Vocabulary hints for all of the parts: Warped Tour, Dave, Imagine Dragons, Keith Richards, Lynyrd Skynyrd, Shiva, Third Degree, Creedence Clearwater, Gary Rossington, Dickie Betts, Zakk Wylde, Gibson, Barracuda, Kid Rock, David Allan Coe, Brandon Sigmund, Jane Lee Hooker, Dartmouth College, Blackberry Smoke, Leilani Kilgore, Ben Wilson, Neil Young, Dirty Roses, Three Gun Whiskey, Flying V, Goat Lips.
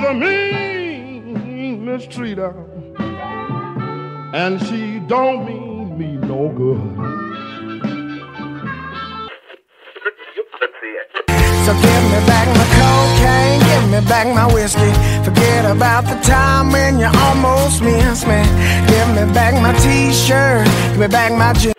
she's a mean mistreater, and she don't mean me no good. So give me back my cocaine, give me back my whiskey. Forget about the time when you almost missed me. Give me back my t-shirt, give me back my jeans.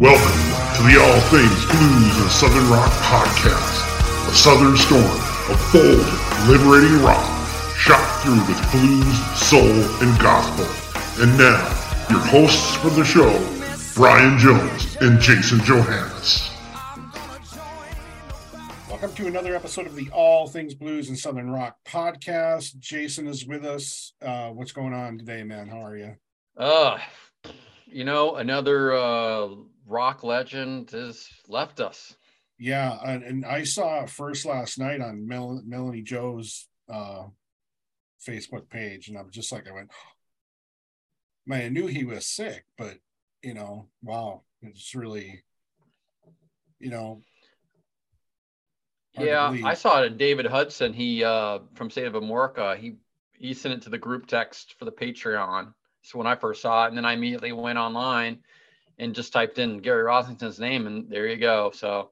Welcome to the All Things Blues and Southern Rock Podcast, a southern storm of bold, liberating rock, shot through with blues, soul, and gospel. And now, your hosts for the show, Brian Jones and Jason Johannes. Welcome to another episode of the All Things Blues and Southern Rock Podcast. Jason is with us. What's going on today, man? How are you? Another rock legend has left us. Yeah, and I saw it first last night on Melanie Joe's Facebook page, and I was just like, I went, man, I knew he was sick, but, you know, wow, it's really, you know. Yeah, I saw it at David Hudson. He, from State of America, he sent it to the group text for the Patreon. So when I first saw it, and then I immediately went online and just typed in Gary Rossington's name, and there you go. So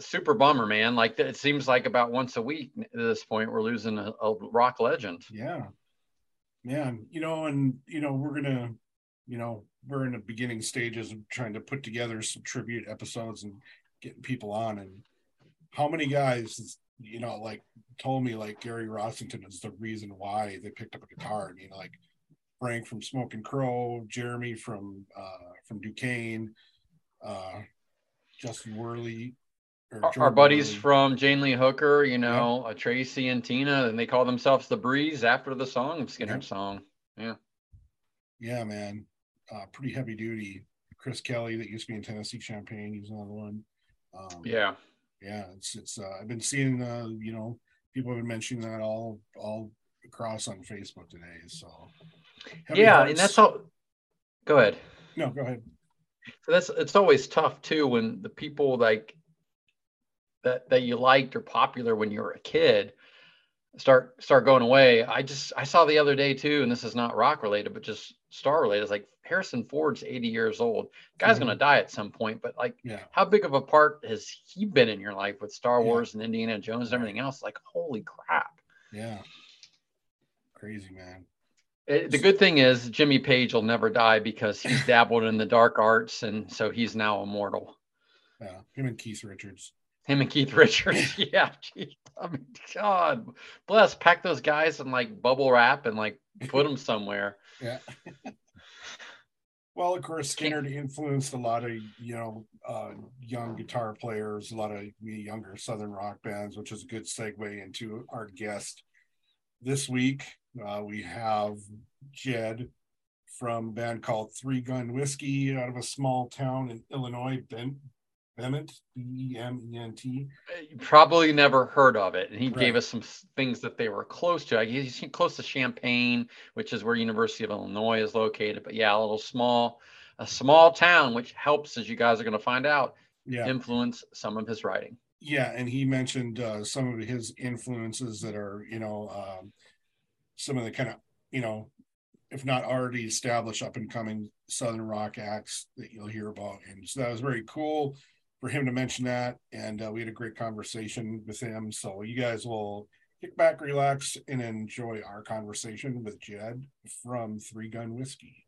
super bummer, man. Like, it seems like about once a week at this point, we're losing a rock legend. Yeah. Yeah. And we're in the beginning stages of trying to put together some tribute episodes and getting people on. And how many guys, told me like Gary Rossington is the reason why they picked up a guitar, and, Frank from Smoke and Crow, Jeremy from Duquesne, Justin Worley. Our buddies Worley. From Jane Lee Hooker, yep. Tracy and Tina, and they call themselves The Breeze after the song, Skinner yep. song. Yeah. Yeah, man. Pretty heavy duty. Chris Kelly that used to be in Tennessee Champagne, he's another one. Yeah. Yeah, it's I've been seeing, people have been mentioning that all across on Facebook today, so. Heavy yeah, hearts. And that's all. Go ahead. No, go ahead. So it's always tough too when the people like that you liked or popular when you were a kid start going away. I saw the other day too, and this is not rock related, but just star related. It's like Harrison Ford's 80 years old. Guy's mm-hmm. gonna die at some point, but how big of a part has he been in your life with Star Wars and Indiana Jones and everything else? Like, holy crap. Yeah. Crazy, man. The good thing is Jimmy Page will never die because he's dabbled in the dark arts, and so he's now immortal. Yeah, him and Keith Richards. Yeah, geez, I mean, God bless. Pack those guys in bubble wrap and put them somewhere. Yeah. Well, of course, Skinner influenced a lot of young guitar players, a lot of younger Southern rock bands, which is a good segue into our guest this week. We have Jed from a band called Three Gun Whiskey out of a small town in Illinois, Bement, B-E-M-E-N-T. Probably never heard of it. And he gave us some things that they were close to. He's close to Champaign, which is where University of Illinois is located. But yeah, a small town, which helps, as you guys are going to find out, influence some of his writing. Yeah, and he mentioned some of his influences that are, some of the kind of, if not already established up and coming Southern rock acts that you'll hear about. And so that was very cool for him to mention that. And we had a great conversation with him. So you guys will kick back, relax, and enjoy our conversation with Jed from Three Gun Whiskey.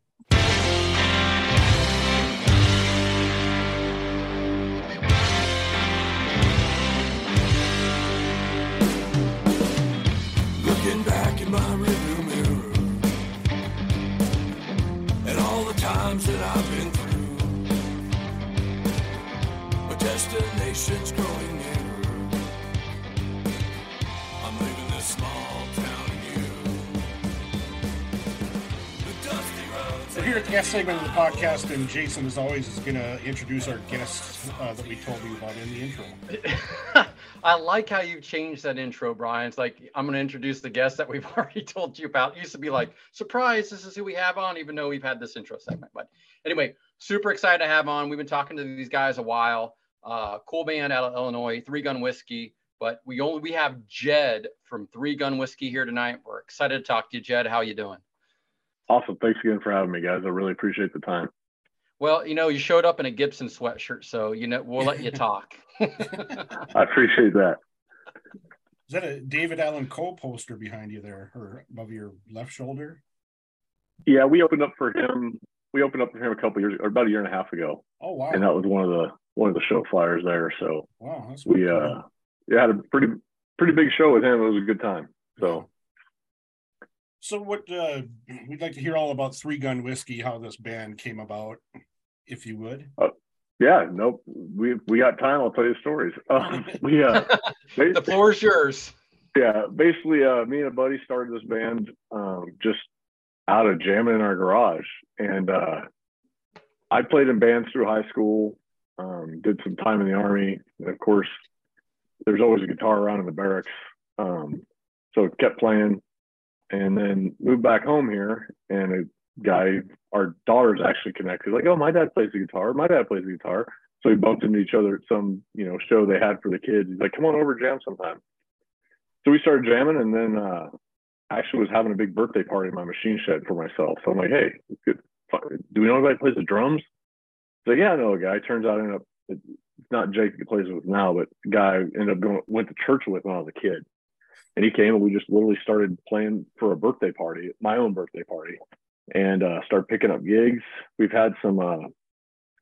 Looking back in my rearview mirror at all the times that I've been through, my destination's growing nearer. I'm leaving this small town of you. The dusty roads. We're here at the guest segment of the podcast, and Jason, as always, is going to introduce our guests that we told you about in the intro. I like how you've changed that intro, Brian. It's like, I'm going to introduce the guest that we've already told you about. It used to be like, surprise, this is who we have on, even though we've had this intro segment. But anyway, super excited to have on. We've been talking to these guys a while. Cool band out of Illinois, Three Gun Whiskey. But we have Jed from Three Gun Whiskey here tonight. We're excited to talk to you, Jed. How you doing? Awesome. Thanks again for having me, guys. I really appreciate the time. Well, you know, you showed up in a Gibson sweatshirt, so, you know, we'll let you talk. I appreciate that. Is that a David Allan Coe poster behind you there, or above your left shoulder? Yeah, we opened up for him. We opened up for him a couple years, or about a year and a half ago. Oh wow! And that was one of the show flyers there. So wow, that's we cool. Yeah, had a pretty big show with him. It was a good time. So. So what we'd like to hear all about Three Gun Whiskey, how this band came about, if you would. Yeah, nope. We got time. I'll tell you stories. The floor is yours. Yeah, basically, me and a buddy started this band just out of jamming in our garage, and I played in bands through high school. Did some time in the Army, and of course, there's always a guitar around in the barracks, so kept playing, and then moved back home here, and a guy, our daughter's actually connected, like, oh, my dad plays the guitar, so we bumped into each other at some, you know, show they had for the kids. He's like, come on over, jam sometime. So we started jamming, and then I actually was having a big birthday party in my machine shed for myself, so I'm like, hey, do we know anybody plays the drums? So yeah, I know a guy. Turns out I ended up, it's not Jake that plays with now, but a guy I ended up went to church with when I was a kid. And he came, and we just literally started playing for a birthday party, my own birthday party, and started picking up gigs. We've had some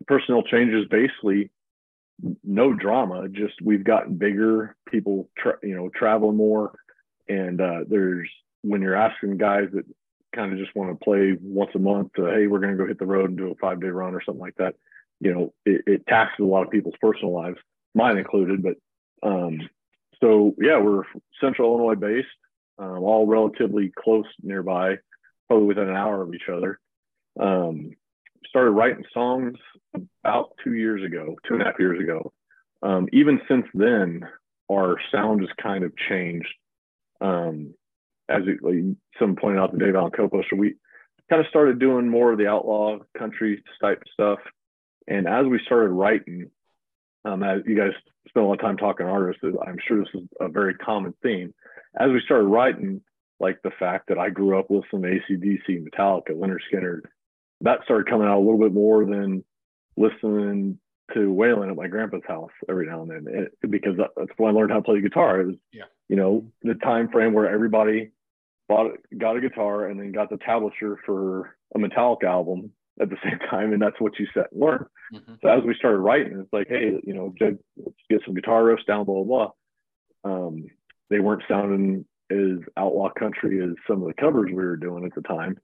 personnel changes, basically no drama, just we've gotten bigger, people travel more, and there's, when you're asking guys that kind of just want to play once a month, hey, we're going to go hit the road and do a 5-day run or something like that, you know, it taxes a lot of people's personal lives, mine included, but so yeah, we're central Illinois based, all relatively close nearby, probably within an hour of each other. Started writing songs about 2.5 years ago. Even since then, our sound has kind of changed. As someone pointed out, the David Allan Coe poster, we kind of started doing more of the outlaw country type stuff. And as we started writing, as you guys spend a lot of time talking to artists, I'm sure this is a very common theme. As we started writing, like the fact that I grew up listening to AC/DC, Metallica, Lynyrd Skynyrd, that started coming out a little bit more than listening to Waylon at my grandpa's house every now and then, because that's when I learned how to play guitar. It was, you know, the time frame where everybody got a guitar and then got the tablature for a Metallica album at the same time, and that's what you set and learn. Mm-hmm. So as we started writing, it's like, hey, you know, let's get some guitar riffs down, blah, blah, blah. They weren't sounding as outlaw country as some of the covers we were doing at the time.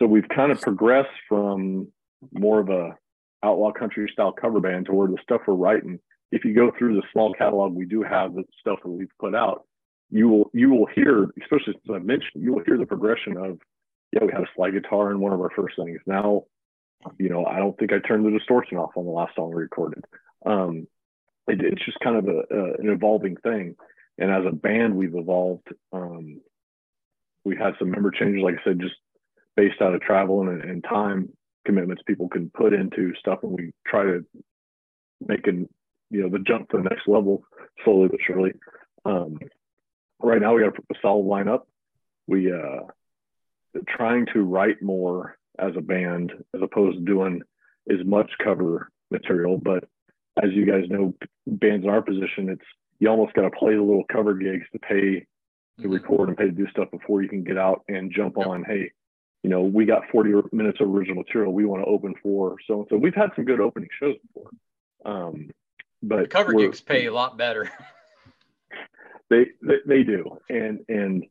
So we've kind of progressed from more of a outlaw country style cover band to where the stuff we're writing, if you go through the small catalog we do have, the stuff that we've put out, you will hear, especially as I mentioned, you will hear the progression of, yeah, we had a slide guitar in one of our first things. Now, you know, I don't think I turned the distortion off on the last song we recorded. It's just kind of an evolving thing. And as a band, we've evolved. We had some member changes, like I said, just based out of travel and time commitments people can put into stuff. And we try to make the jump to the next level slowly but surely. Right now, we got a solid lineup. We trying to write more as a band, as opposed to doing as much cover material. But as you guys know, bands in our position, it's, you almost got to play the little cover gigs to pay to record and pay to do stuff before you can get out and jump on, hey, you know, we got 40 minutes of original material, we want to open for so-and-so. We've had some good opening shows before. But the cover gigs pay a lot better. They do. And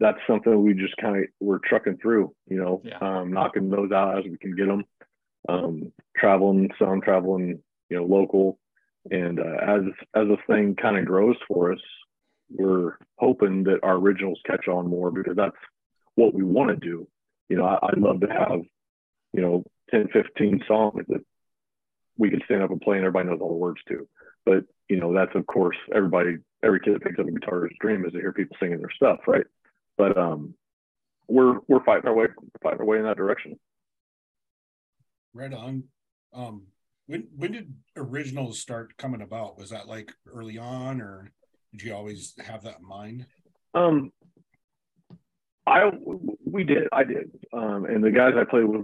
that's something we just kind of, we're trucking through, knocking those out as we can get them, traveling, you know, local. And as a thing kind of grows for us, we're hoping that our originals catch on more, because that's what we want to do. You know, I'd love to have, you know, 10, 15 songs that we can stand up and play and everybody knows all the words to. But, you know, that's, of course, everybody, every kid that picks up a guitar's dream is to hear people singing their stuff, right? But we're fighting our way in that direction. Right on. When did originals start coming about? Was that like early on, or did you always have that in mind? I did. And the guys I played with,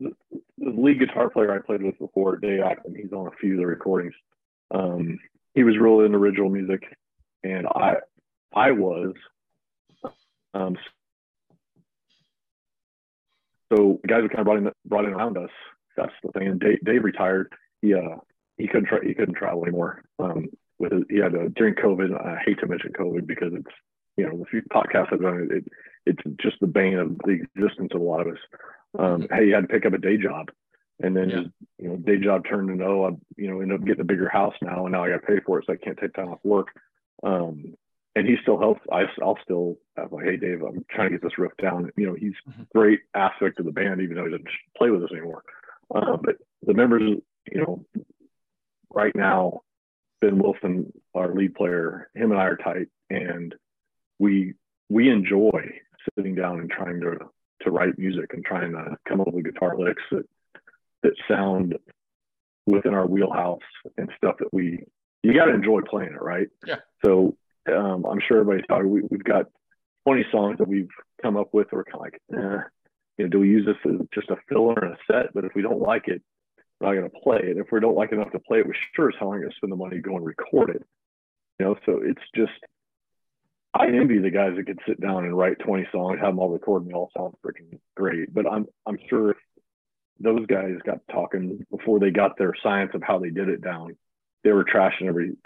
the lead guitar player I played with before, Dayak, and he's on a few of the recordings. He was really into original music, and I was. So the guys were kind of brought in around us. That's the thing. And Dave retired. He couldn't travel anymore. During COVID. I hate to mention COVID because it's, you know, the few podcasts I've done, it's just the bane of the existence of a lot of us. Hey, you had to pick up a day job, and then day job turned into, end up getting a bigger house now, and now I got to pay for it, so I can't take time off work. And he still helps. I'm like, hey, Dave, I'm trying to get this riff down. You know, he's great aspect of the band, even though he doesn't play with us anymore. But the members, you know, right now, Ben Wilson, our lead player, him and I are tight, and we enjoy sitting down and trying to write music and trying to come up with guitar licks that sound within our wheelhouse and stuff that you got to enjoy playing it, right? Yeah. So I'm sure everybody's talking. We've got 20 songs that we've come up with. We're kind of like, do we use this as just a filler and a set? But if we don't like it, we're not going to play it. If we don't like it enough to play it, we sure as hell aren't going to spend the money to go and record it. You know, so it's just, I envy the guys that could sit down and write 20 songs, have them all recorded, and they all sound freaking great. But I'm sure if those guys got talking before they got their science of how they did it down, they were trashing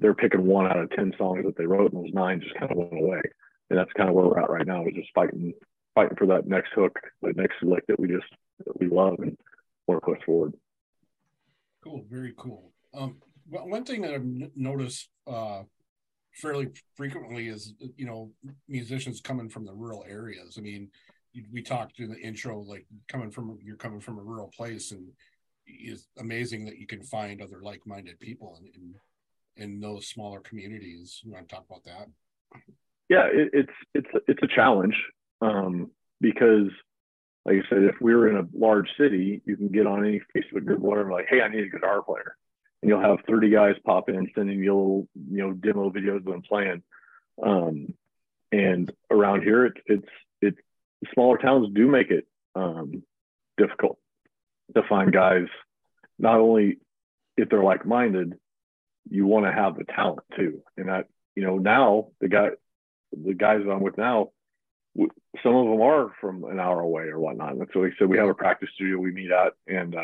they're picking 1 out of 10 songs that they wrote, and those 9 just kind of went away. And that's kind of where we're at right now, is just fighting for that next hook, the next lick that we love and want to push forward. Cool. Very cool. One thing that I've noticed fairly frequently is, you know, musicians coming from the rural areas. I mean, we talked in the intro, like you're coming from a rural place, and it's amazing that you can find other like-minded people in those smaller communities. You want to talk about that? Yeah, it's a challenge. Because, like I said, if we were in a large city, you can get on any Facebook group, whatever, like, hey, I need a guitar player. And you'll have 30 guys pop in, sending you little, demo videos of them playing. And around here, it's smaller towns do make it difficult to find guys. Not only if they're like-minded, you want to have the talent too. And that, now the guys that I'm with now, some of them are from an hour away or whatnot. And so, like I said, we have a practice studio we meet at and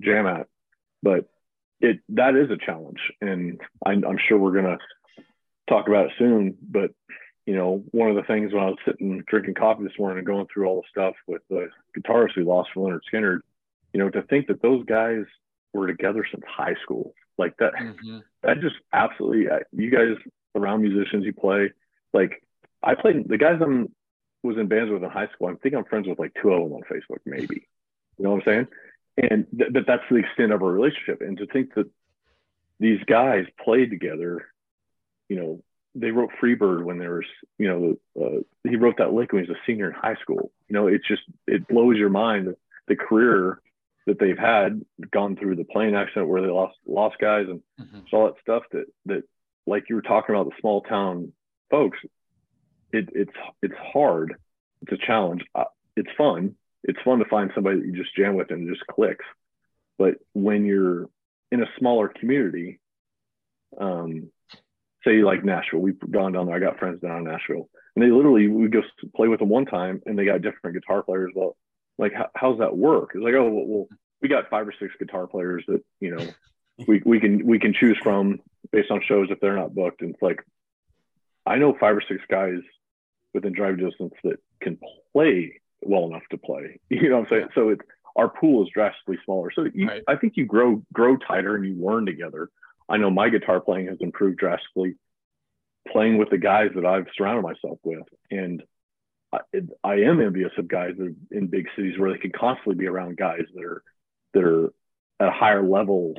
jam at, but that is a challenge. And I'm sure we're going to talk about it soon, but one of the things when I was sitting drinking coffee this morning and going through all the stuff with the guitarists we lost for Lynyrd Skynyrd, to think that those guys were together since high school, like that, that just absolutely, you guys around musicians, you play, like I played, the guys was in bands with in high school, I think I'm friends with like 2 of them on Facebook, maybe. You know what I'm saying? And but that's the extent of our relationship. And to think that these guys played together, they wrote Freebird when there was, he wrote that lick when he was a senior in high school. It blows your mind that the career that they've had, gone through the plane accident where they lost guys and all that stuff that like you were talking about, the small town folks. It's hard. It's a challenge. It's fun. It's fun to find somebody that you just jam with and just clicks. But when you're in a smaller community, say like Nashville, we've gone down there. I got friends down in Nashville, and they literally, we go play with them one time, and they got different guitar players. Well, like how's that work? It's like, oh well, we got 5 or 6 guitar players that we can choose from based on shows if they're not booked. And it's like, I know 5 or 6 guys within driving distance that can play well enough to play. You know what I'm saying? So our pool is drastically smaller. So right. I think you grow tighter and you learn together. I know my guitar playing has improved drastically playing with the guys that I've surrounded myself with. And I am envious of guys that are in big cities where they can constantly be around guys that are at a higher level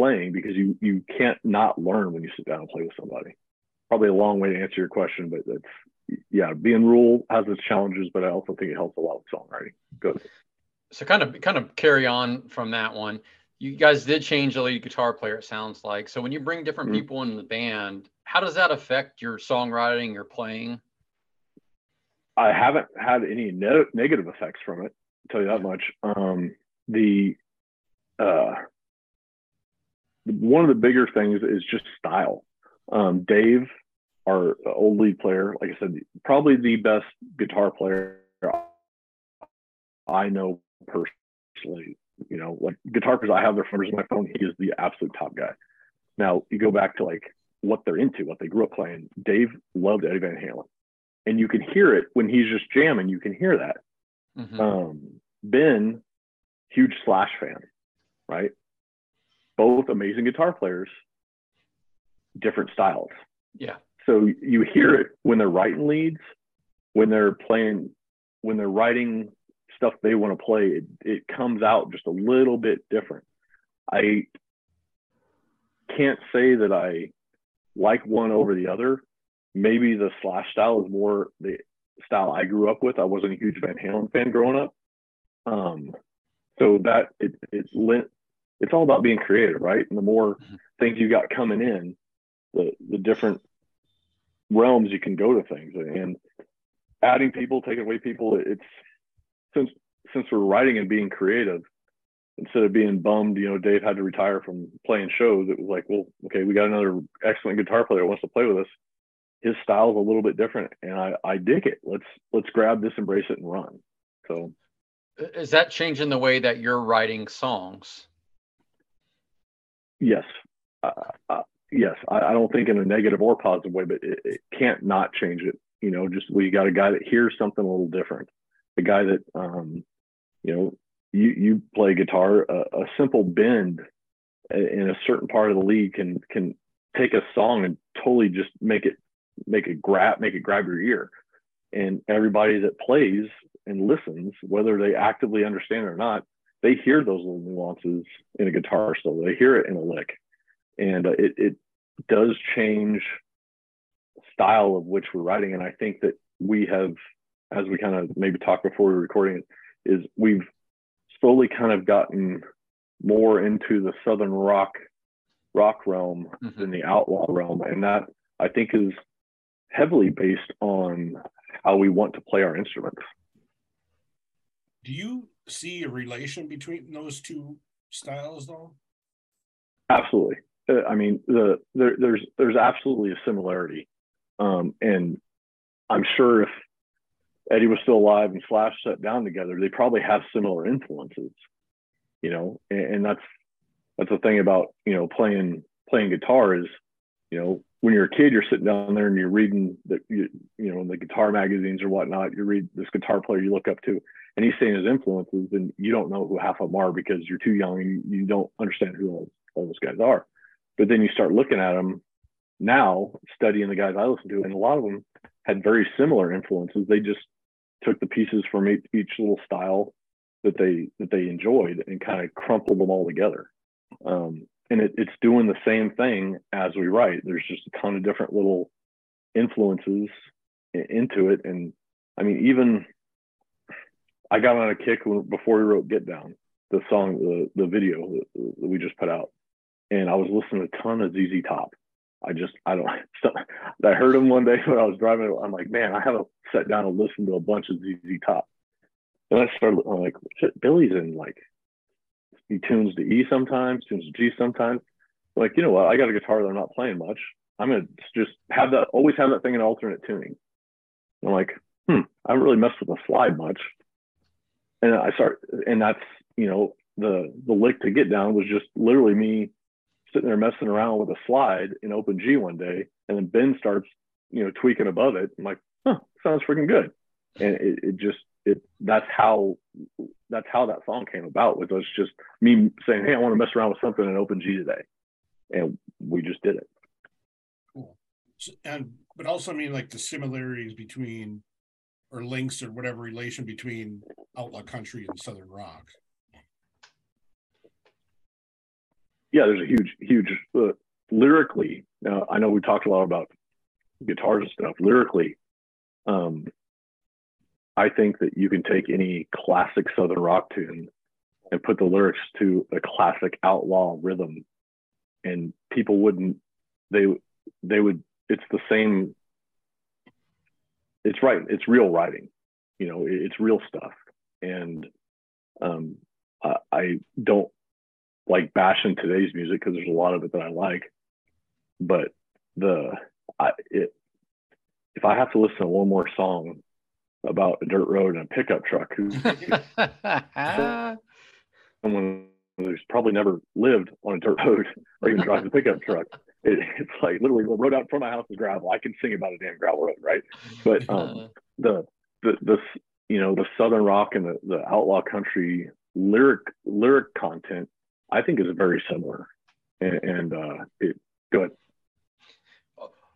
playing, because you can't not learn when you sit down and play with somebody. Probably a long way to answer your question, but that's, yeah, being rural has its challenges, but I also think it helps a lot with songwriting. Good. So kind of carry on from that one. You guys did change the lead guitar player, it sounds like. So when you bring different people into the band, how does that affect your songwriting, your playing? I haven't had any negative effects from it, I'll tell you that much. One of the bigger things is just style. Dave, our old lead player, like I said, probably the best guitar player I know personally. You know, like guitar players, I have their numbers in my phone. He is the absolute top guy. Now you go back to like what they're into, what they grew up playing. Dave loved Eddie Van Halen, and you can hear it when he's just jamming. You can hear that. Mm-hmm. Ben, huge Slash fan, right? Both amazing guitar players, different styles. Yeah. So you hear it when they're writing leads, when they're playing, when they're writing stuff they want to play, it comes out just a little bit different. I can't say that I like one over the other. Maybe the Slash style is more the style I grew up with. I wasn't a huge Van Halen fan growing up. So that it's all about being creative, right? And the more things you got coming in, the different realms you can go to things, and adding people, taking away people. It's since we're writing and being creative, instead of being bummed, you know, Dave had to retire from playing shows. It was like, well, okay, we got another excellent guitar player who wants to play with us. His style is a little bit different, and I dig it. Let's grab this, embrace it, and run. So, is that changing the way that you're writing songs? Yes. Yes. I don't think in a negative or positive way, but it can't not change it. You know, just we got a guy that hears something a little different. A guy that, you know, you play guitar, a simple bend in a certain part of the lead can take a song and totally just make it grab your ear. And everybody that plays and listens, whether they actively understand it or not, they hear those little nuances in a guitar solo. They hear it in a lick, and it does change style of which we're writing. And I think that we have, as we kind of maybe talked before we were recording, is we've slowly kind of gotten more into the Southern rock realm than the outlaw realm, and that I think is heavily based on how we want to play our instruments. Do you see a relation between those two styles, though? Absolutely. I mean, there's absolutely a similarity, and I'm sure if Eddie was still alive and Slash sat down together, they probably have similar influences, you know. And that's the thing about, you know, playing guitar is, you know, when you're a kid, you're sitting down there and you're reading you know, in the guitar magazines or whatnot, you read this guitar player you look up to, and he's saying his influences, and you don't know who half of them are because you're too young and you don't understand who all those guys are. But then you start looking at them now, studying the guys I listen to, and a lot of them had very similar influences. They just took the pieces from each little style that they enjoyed and kind of crumpled them all together. And it's doing the same thing as we write. There's just a ton of different little influences into it. And I mean, even I got on a kick before we wrote Get Down, the song, the video that we just put out. And I was listening to a ton of ZZ Top. I heard him one day when I was driving. I'm like, man, I haven't sat down and listened to a bunch of ZZ Top. And I'm like, shit, Billy's in like, he tunes to E sometimes, tunes to G sometimes. I'm like, you know what? I got a guitar that I'm not playing much. I'm going to just always have that thing in alternate tuning. And I'm like, I haven't really messed with the slide much. And that's, you know, the lick to Get Down was just literally me sitting there messing around with a slide in open G one day. And then Ben starts, you know, tweaking above it. I'm like, sounds freaking good. And that's how that song came about, was just me saying, hey, I want to mess around with something in open G today. And we just did it. Cool. But also, I mean, like the similarities between, or links or whatever relation between outlaw country and Southern rock. yeah, there's a huge lyrically. I know we talked a lot about guitars and stuff. Lyrically, I think that you can take any classic Southern rock tune and put the lyrics to a classic outlaw rhythm, and people wouldn't. They would. It's the same. It's right. It's real writing. You know, it's real stuff. And I don't like bashing today's music because there's a lot of it that I like. But if I have to listen to one more song about a dirt road and a pickup truck, someone who's probably never lived on a dirt road or even drives a pickup truck, it's like literally the road out in front of my house is gravel. I can sing about a damn gravel road, right? But the you know, the Southern rock and the outlaw country lyric content, I think, is very similar. And go ahead.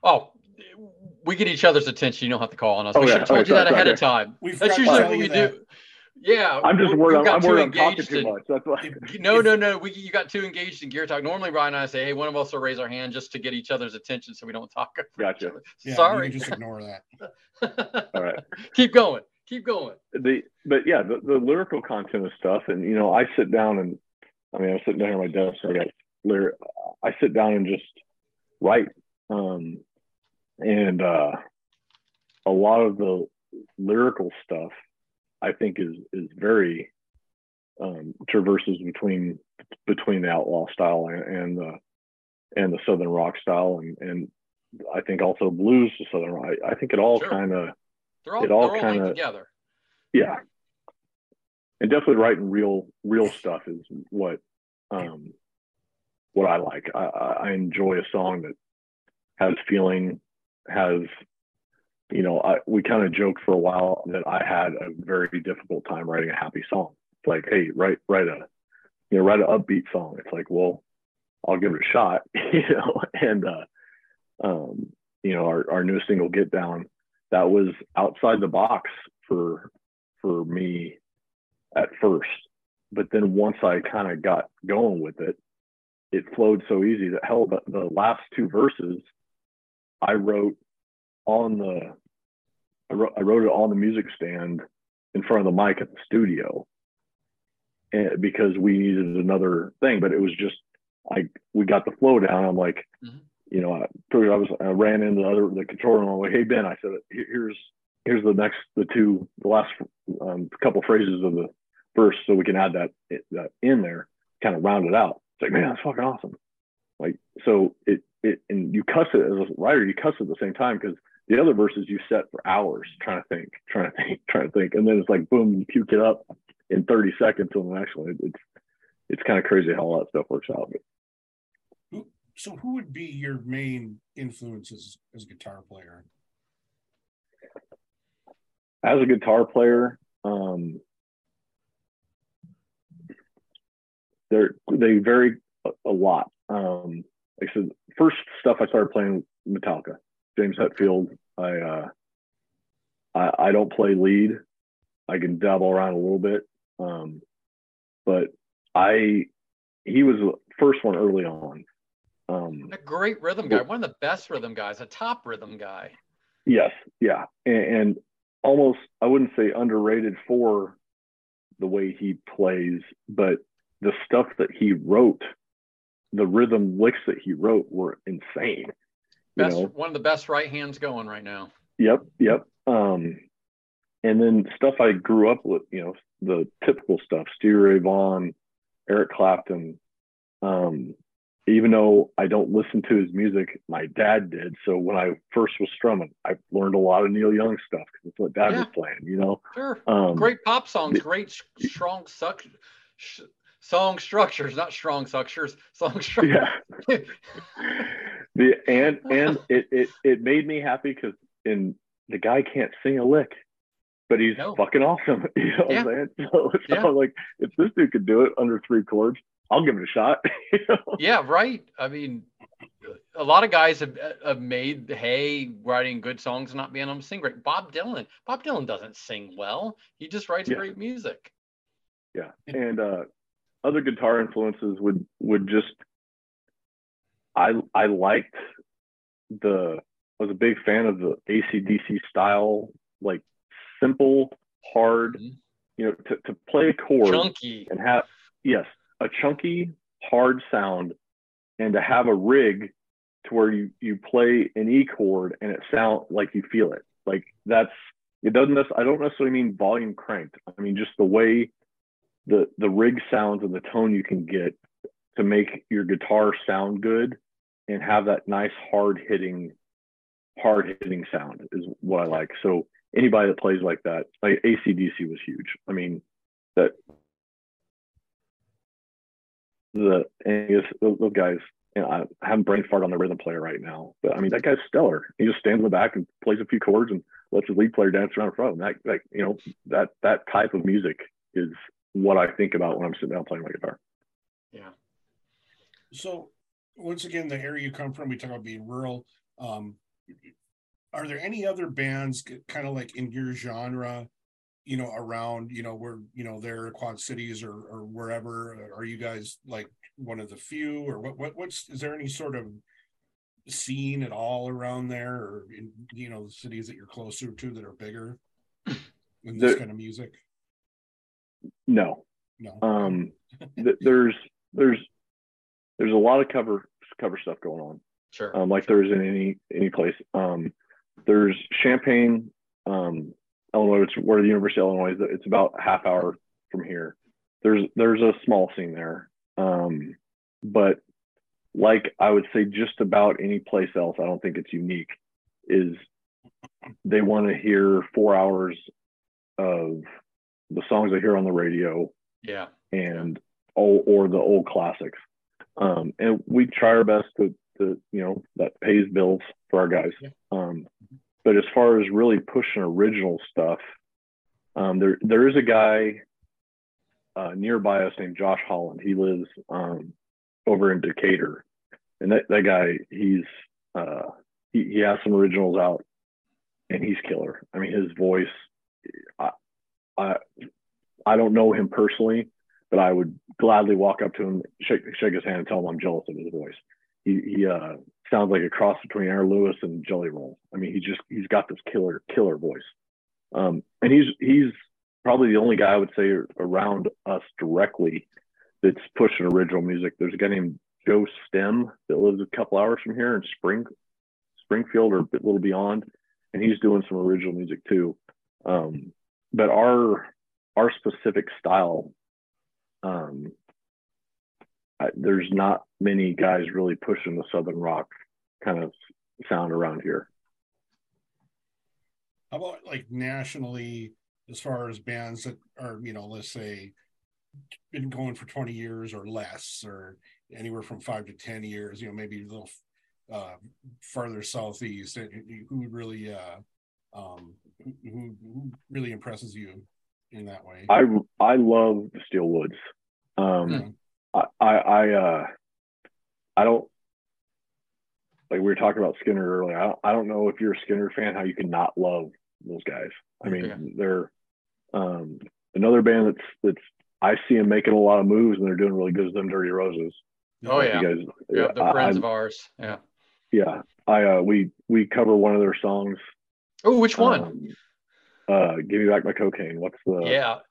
Oh, we get each other's attention. You don't have to call on us. We should have told you that ahead of time. That's usually what we do. Yeah, I'm just worried. I'm worried I'm talking too much. That's why. No. You got too engaged in gear talk. Normally, Brian and I say, "Hey, one of us will raise our hand just to get each other's attention, so we don't talk." Gotcha. Yeah, sorry, you just ignore that. All right. Keep going. The lyrical content of stuff, and you know, I sit down and, I mean, I'm sitting down at my desk. I sit down and just write, and a lot of the lyrical stuff, I think, is very traverses between the outlaw style and the Southern rock style, and I think also blues to Southern rock. I think it all kind of they're all together. Yeah, and definitely writing real stuff is what I like. I enjoy a song that has feeling, has. You know, we kind of joked for a while that I had a very difficult time writing a happy song. It's like, hey, write an upbeat song. It's like, well, I'll give it a shot, you know. And you know, our newest single, Get Down, that was outside the box for me at first, but then once I kind of got going with it, it flowed so easy that hell, the last two verses I wrote. I wrote it on the music stand in front of the mic at the studio, and because we needed another thing, but it was just we got the flow down. I'm like, you know, I ran into the control room. I'm like, hey Ben, I said, here's the last couple phrases of the verse, so we can add that in there, kind of round it out. It's like, man, that's fucking awesome. Like, so it and you cuss it as a writer, you cuss at the same time, because the other verses you set for hours trying to think. And then it's like, boom, you puke it up in 30 seconds on the next one. It's kind of crazy how all that stuff works out. So who would be your main influences as a guitar player? As a guitar player, they vary a lot. Like I said, first stuff I started playing Metallica, James Hetfield. I don't play lead. I can dabble around a little bit, but he was the first one early on. A great rhythm guy, one of the best rhythm guys, a top rhythm guy. Yes, yeah, and almost I wouldn't say underrated for the way he plays, but the stuff that he wrote. The rhythm licks that he wrote were insane. One of the best right hands going right now. Yep. And then stuff I grew up with, you know, the typical stuff, Stevie Ray Vaughan, Eric Clapton. Even though I don't listen to his music, my dad did. So when I first was strumming, I learned a lot of Neil Young stuff because it's what dad was playing, you know. Sure. Great pop songs, great strong suck. Song structures, not strong structures. Song structures. Yeah. and it made me happy because the guy can't sing a lick, but he's fucking awesome. You know what I'm saying? So I'm like, if this dude could do it under three chords, I'll give it a shot. You know? Yeah, right. I mean, a lot of guys have made hay writing good songs and not being able to sing great. Bob Dylan doesn't sing well. He just writes great music. Yeah, and other guitar influences would just I liked the, I was a big fan of the AC/DC style, like simple, hard, you know, to play a chord chunky. And have, yes, a chunky, hard sound, and to have a rig to where you play an E chord and it sounds like you feel it. Like that's, it doesn't, I don't necessarily mean volume cranked. I mean, just the way the rig sounds and the tone you can get to make your guitar sound good and have that nice hard hitting sound is what I like. So anybody that plays like that, like AC/DC was huge. I mean, that those guys, you know, I haven't brain farted on the rhythm player right now, but I mean, that guy's stellar. He just stands in the back and plays a few chords and lets his lead player dance around in front of him. That type of music is what I think about when I'm sitting down playing my guitar. Yeah. So once again, the area you come from, we talk about being rural. Are there any other bands kind of like in your genre, you know, around, you know, where, you know, they're Quad Cities or wherever? Are you guys like one of the few, or what's, is there any sort of scene at all around there, or in, you know, the cities that you're closer to that are bigger in this kind of music? No. There's a lot of cover stuff going on. Sure. There isn't any place. There's Champaign, Illinois, which is where the University of Illinois is. It's about a half hour from here. There's a small scene there. But like I would say just about any place else, I don't think it's unique, is they want to hear 4 hours of the songs they hear on the radio. Yeah. And or the old classics. And we try our best to you know, that pays bills for our guys. Yeah. But as far as really pushing original stuff, there is a guy nearby us named Josh Holland. He lives over in Decatur, and that guy, he has some originals out, and he's killer. I mean, his voice, I don't know him personally, but I would gladly walk up to him, shake his hand, and tell him I'm jealous of his voice. He sounds like a cross between Andrew Lewis and Jelly Roll. I mean, he's got this killer voice. And he's probably the only guy I would say around us directly that's pushing original music. There's a guy named Joe Stem that lives a couple hours from here in Springfield or a little beyond, and he's doing some original music too. But our specific style, there's not many guys really pushing the Southern rock kind of sound around here. How about like nationally, as far as bands that are, you know, let's say been going for 20 years or less, or anywhere from 5 to 10 years, you know, maybe a little farther southeast, who really impresses you in that way? I love the Steel Woods. I don't, like we were talking about Skinner earlier. I don't know if you're a Skinner fan, how you can not love those guys. I mean, yeah. They're another band that's I see them making a lot of moves and they're doing really good. As them Dirty Roses. Oh yeah, you guys, yeah, they're friends of ours. Yeah, yeah. We cover one of their songs. Oh, which one? Give Me Back My Cocaine. What's the? Yeah,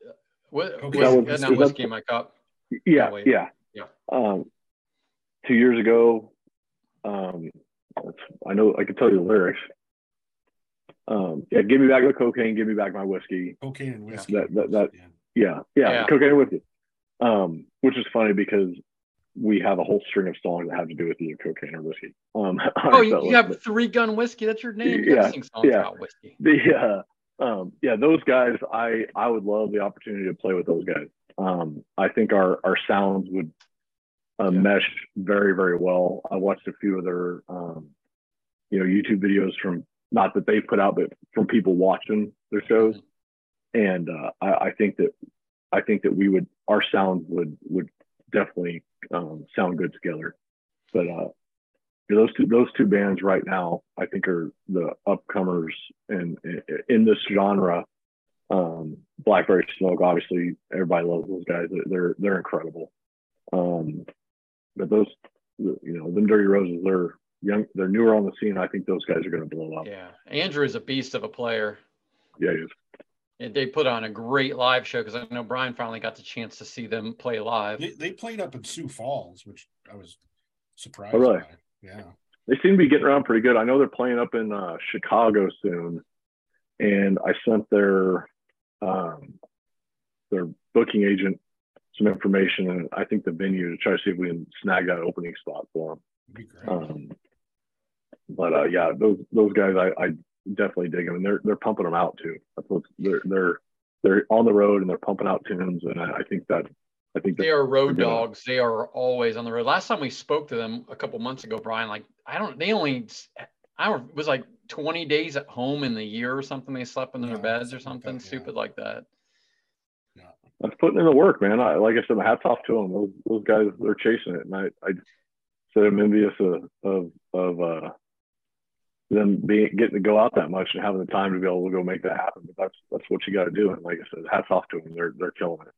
not Whiskey in My Cup. Yeah. 2 years ago, I know I could tell you the lyrics. Give me back my cocaine, give me back my whiskey. Cocaine and whiskey. Yeah, cocaine and whiskey. Which is funny because we have a whole string of songs that have to do with either cocaine or whiskey. You have Three Gun Whiskey. That's your name. Yeah, you songs about whiskey. Those guys, I would love the opportunity to play with those guys. I think our sounds would mesh very, very well. I watched a few of their, YouTube videos from, not that they put out, but from people watching their shows. And I think that our sound would definitely sound good together. But those two bands right now, I think, are the upcomers in this genre. Blackberry Smoke, obviously everybody loves those guys. They're incredible. But those you know, them Dirty Roses, they're young, they're newer on the scene. I think those guys are going to blow up. Yeah. Andrew is a beast of a player. Yeah, he is. And they put on a great live show, because I know Brian finally got the chance to see them play live. They played up in Sioux Falls, which I was surprised. Oh, really? By. Yeah. They seem to be getting around pretty good. I know they're playing up in Chicago soon. And I sent their booking agent some information, and I think the venue, to try to see if we can snag that opening spot for them. But yeah, those guys, I definitely dig them, and they're pumping them out too. They're on the road and they're pumping out tunes, and I think they are road dogs. They are always on the road. Last time we spoke to them a couple months ago, Brian, like it was like 20 days at home in the year or something. They slept in their beds or something stupid like that. Yeah. That's putting in the work, man. Like I said, my hat's off to them. Those guys, they're chasing it, and I said I'm envious of them getting to go out that much and having the time to be able to go make that happen. But that's what you got to do. And like I said, hats off to them. They're killing it.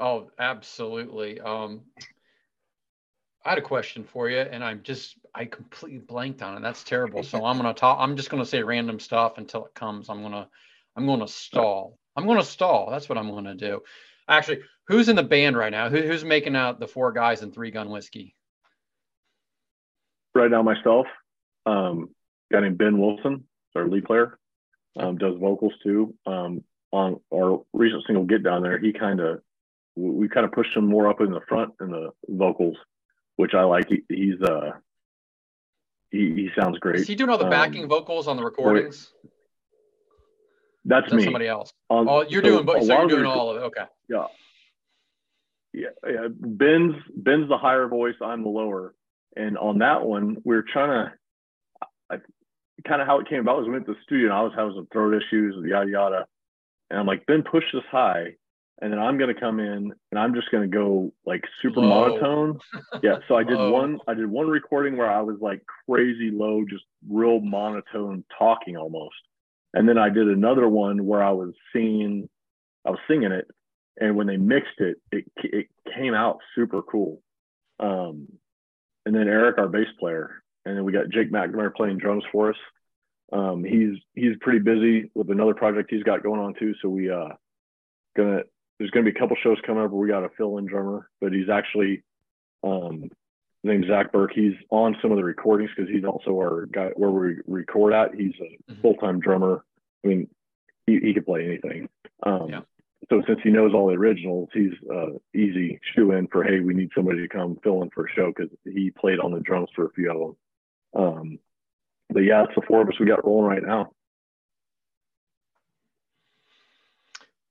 Oh, absolutely. I had a question for you, and I completely blanked on it. That's terrible. So I'm just going to say random stuff until it comes. I'm going to stall. I'm going to stall. That's what I'm going to do. Actually, who's in the band right now? Who's making out the four guys in Three Gun Whiskey? Right now, myself, a guy named Ben Wilson, our lead player, does vocals too. On our recent single Get Down There, we kind of pushed him more up in the front in the vocals, which I like. He sounds great. Is he doing all the backing vocals on the recordings? That's me. Somebody else. You're doing all of it. Okay. Yeah. Yeah. Ben's the higher voice. I'm the lower. And on that one, we're trying to, kind of how it came about was we went to the studio and I was having some throat issues, yada, yada. And I'm like, Ben, push this high. And then I'm going to come in and I'm just going to go like super monotone. Yeah. So I did one recording where I was like crazy low, just real monotone talking almost. And then I did another one where I was singing it. And when they mixed it, it came out super cool. And then Eric, our bass player, and then we got Jake McNamara playing drums for us. He's pretty busy with another project he's got going on too. So we, there's going to be a couple shows coming up where we got a fill-in drummer, but he's actually named Zakk Burke. He's on some of the recordings because he's also our guy where we record at. He's a full-time drummer. I mean, he could play anything. So since he knows all the originals, he's easy shoe-in for, hey, we need somebody to come fill in for a show, because he played on the drums for a few of them. But yeah, it's the four of us we got rolling right now.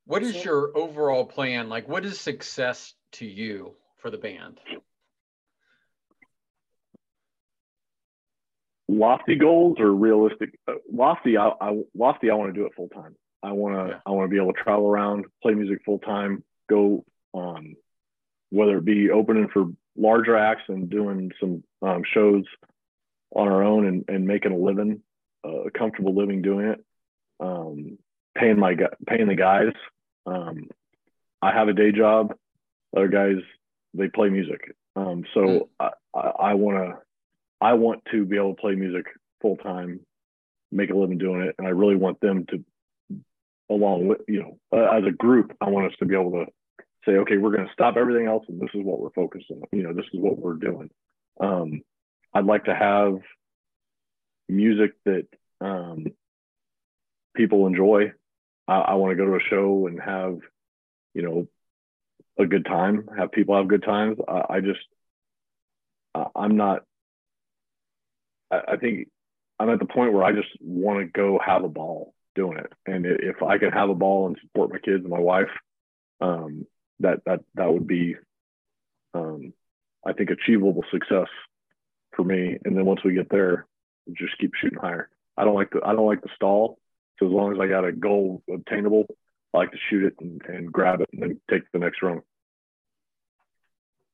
What is your overall plan? Like, what is success to you for the band? Lofty goals or realistic? Lofty, I want to do it full time. I want to be able to travel around, play music full time, go on, whether it be opening for larger acts and doing some shows on our own and making a living, a comfortable living doing it, paying the guys. I have a day job. Other guys, they play music. I want to be able to play music full time, make a living doing it. And I really want them to, along with, as a group, I want us to be able to say, okay, we're going to stop everything else. And this is what we're focused on. This is what we're doing. I'd like to have music that people enjoy. I want to go to a show and have, a good time, have people have good times. I think I'm at the point where I just want to go have a ball doing it. And if I can have a ball and support my kids and my wife, that would be, I think, achievable success for me. And then once we get there, just keep shooting higher. I don't like the stall. So as long as I got a goal obtainable, I like to shoot it and grab it and then take the next run.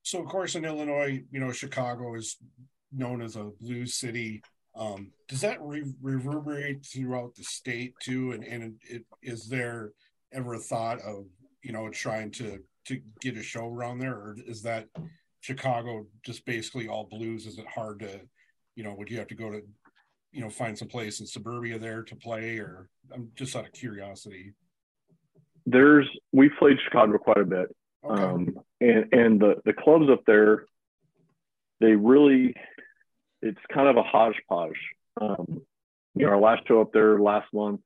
So, of course, in Illinois, Chicago is known as a blues city. Does that reverberate throughout the state too? And is there ever a thought of, trying to get a show around there? Or is that Chicago just basically all blues, is it hard to, you know, would you have to go to, you know, find some place in suburbia there to play? Or I'm just out of curiosity. We've played Chicago quite a bit. Okay. And the clubs up there, they really, it's kind of a hodgepodge. You know, our last show up there last month,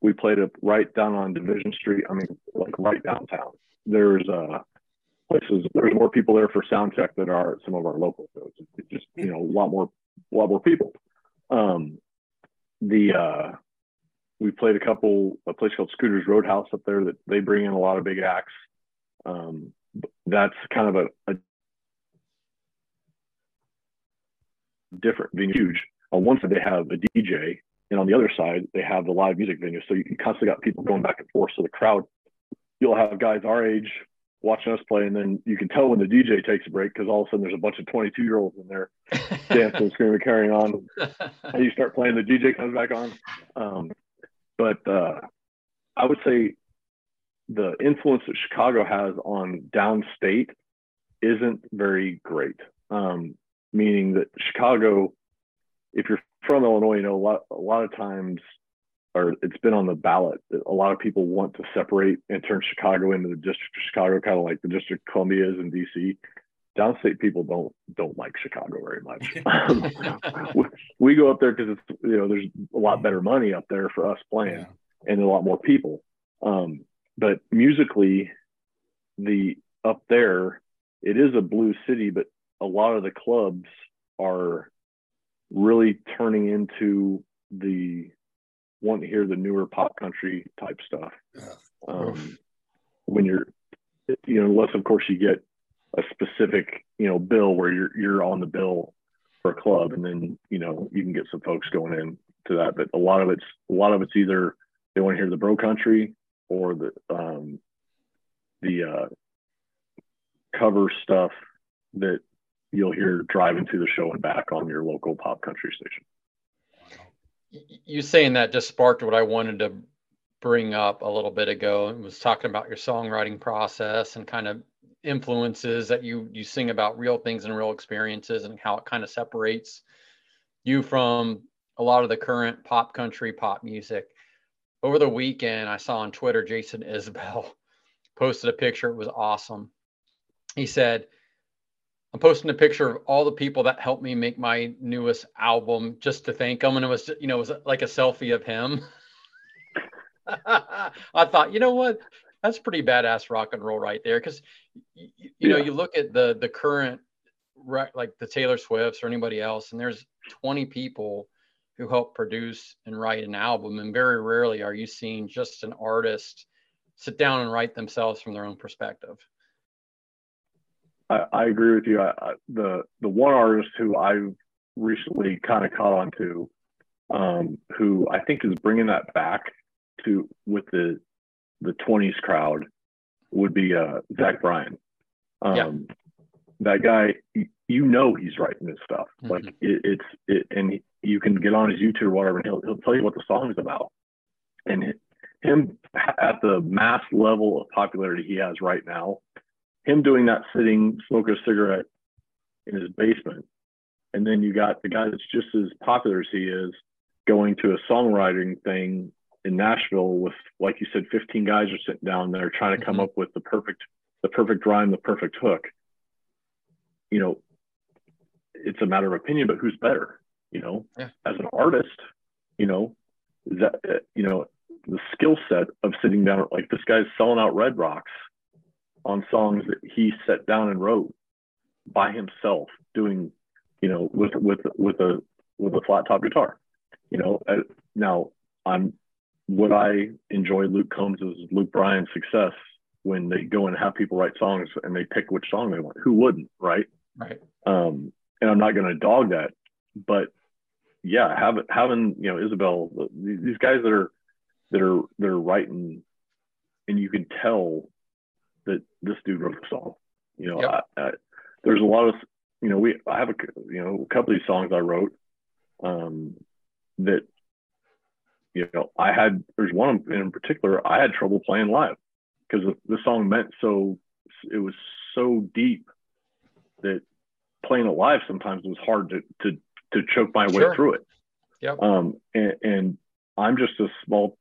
we played up right down on Division Street. I mean, like right downtown. There's places, there's more people there for sound check than are at some of our local shows. It's just, you know, a lot more people. We played a place called Scooter's Roadhouse up there that they bring in a lot of big acts. That's kind of a different venue, huge. On one side, they have a DJ, and on the other side, they have the live music venue. So you constantly got people going back and forth. So the crowd, you'll have guys our age watching us play, and then you can tell when the DJ takes a break because all of a sudden there's a bunch of 22-year-olds in there dancing, screaming, carrying on. And you start playing, the DJ comes back on. But I would say the influence that Chicago has on downstate isn't very great, meaning that Chicago, if you're from Illinois, you know, a lot of times, or it's been on the ballot, that a lot of people want to separate and turn Chicago into the District of Chicago, kind of like the District of Columbia is in DC. Downstate people don't like Chicago very much. We go up there because it's, you know, there's a lot better money up there for us playing, and a lot more people. But musically, up there, it is a blues city, but a lot of the clubs are really turning into the want to hear the newer pop country type stuff. When you're, you know, unless of course you get a specific, you know, bill where you're on the bill for a club, and then, you know, you can get some folks going in to that. But a lot of it's either they want to hear the bro country or the cover stuff that you'll hear driving to the show and back on your local pop country station. You saying that just sparked what I wanted to bring up a little bit ago. It was talking about your songwriting process and kind of influences that you sing about real things and real experiences, and how it kind of separates you from a lot of the current pop country, pop music. Over the weekend, I saw on Twitter, Jason Isbell posted a picture. It was awesome. He said, "I'm posting a picture of all the people that helped me make my newest album just to thank them." And it was, you know, it was like a selfie of him. I thought, you know what? That's pretty badass rock and roll right there. Because, you know, you look at the current, like the Taylor Swifts or anybody else, and there's 20 people who help produce and write an album. And very rarely are you seeing just an artist sit down and write themselves from their own perspective. I agree with you. The one artist who I've recently kind of caught on to, who I think is bringing that back to with the 20s crowd, would be Zakk Bryan. That guy, you know, he's writing this stuff. Mm-hmm. Like and you can get on his YouTube or whatever, and he'll tell you what the song is about. And him at the mass level of popularity he has right now, him doing that sitting, smoking a cigarette in his basement. And then you got the guy that's just as popular as he is going to a songwriting thing in Nashville with, like you said, 15 guys are sitting down there trying to come up with the perfect rhyme, the perfect hook. You know, it's a matter of opinion, but who's better, you know, as an artist, you know, that, you know, the skill set of sitting down, like this guy's selling out Red Rocks on songs that he sat down and wrote by himself, doing, you know, with a flat top guitar. You know, now would I enjoy Luke Combs's, Luke Bryan's success when they go and have people write songs and they pick which song they want? Who wouldn't, right? Right. And I'm not going to dog that, but yeah, having you know, Isabel, these guys that are writing, and you can tell that this dude wrote the song, you know. Yep. There's a lot of, you know, I have a couple of these songs I wrote that, you know, there's one in particular, I had trouble playing live because the song meant so, it was so deep that playing it live sometimes was hard to choke my way through it. Yep. And I'm just a small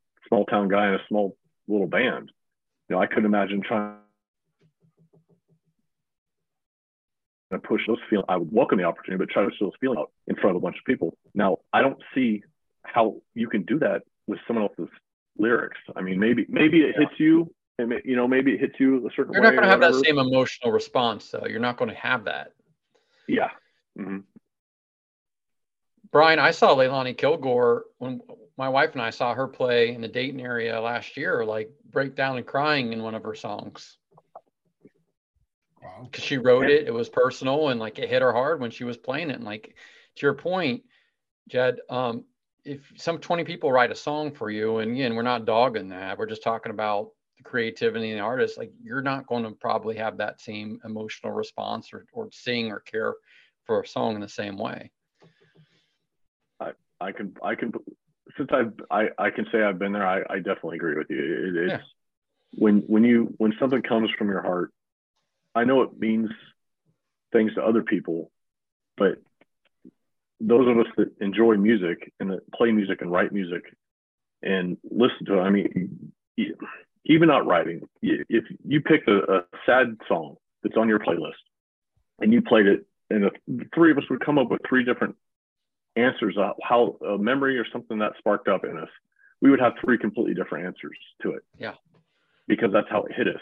town guy in a small little band. You know, I couldn't imagine trying to push those feelings. I would welcome the opportunity, but try to push those feelings out in front of a bunch of people. Now, I don't see how you can do that with someone else's lyrics. I mean, maybe it hits you, and maybe it hits you a certain way. You're not going to have that same emotional response, though. You're not going to have that. Yeah. Mm-hmm. Brian, I saw Leilani Kilgore when my wife and I saw her play in the Dayton area last year, like break down and crying in one of her songs. Wow. Because she wrote it, it was personal, and like it hit her hard when she was playing it. And like, to your point, Jed, if some 20 people write a song for you, and again, we're not dogging that, we're just talking about the creativity and the artist, like you're not going to probably have that same emotional response or sing or care for a song in the same way. I can say I've been there. I definitely agree with you. It's when something comes from your heart, I know it means things to other people, but those of us that enjoy music and that play music and write music and listen to it, I mean, even not writing, if you picked a sad song that's on your playlist and you played it, and the three of us would come up with three different answers, how a memory or something that sparked up in us, we would have three completely different answers to it. Yeah, because that's how it hit us.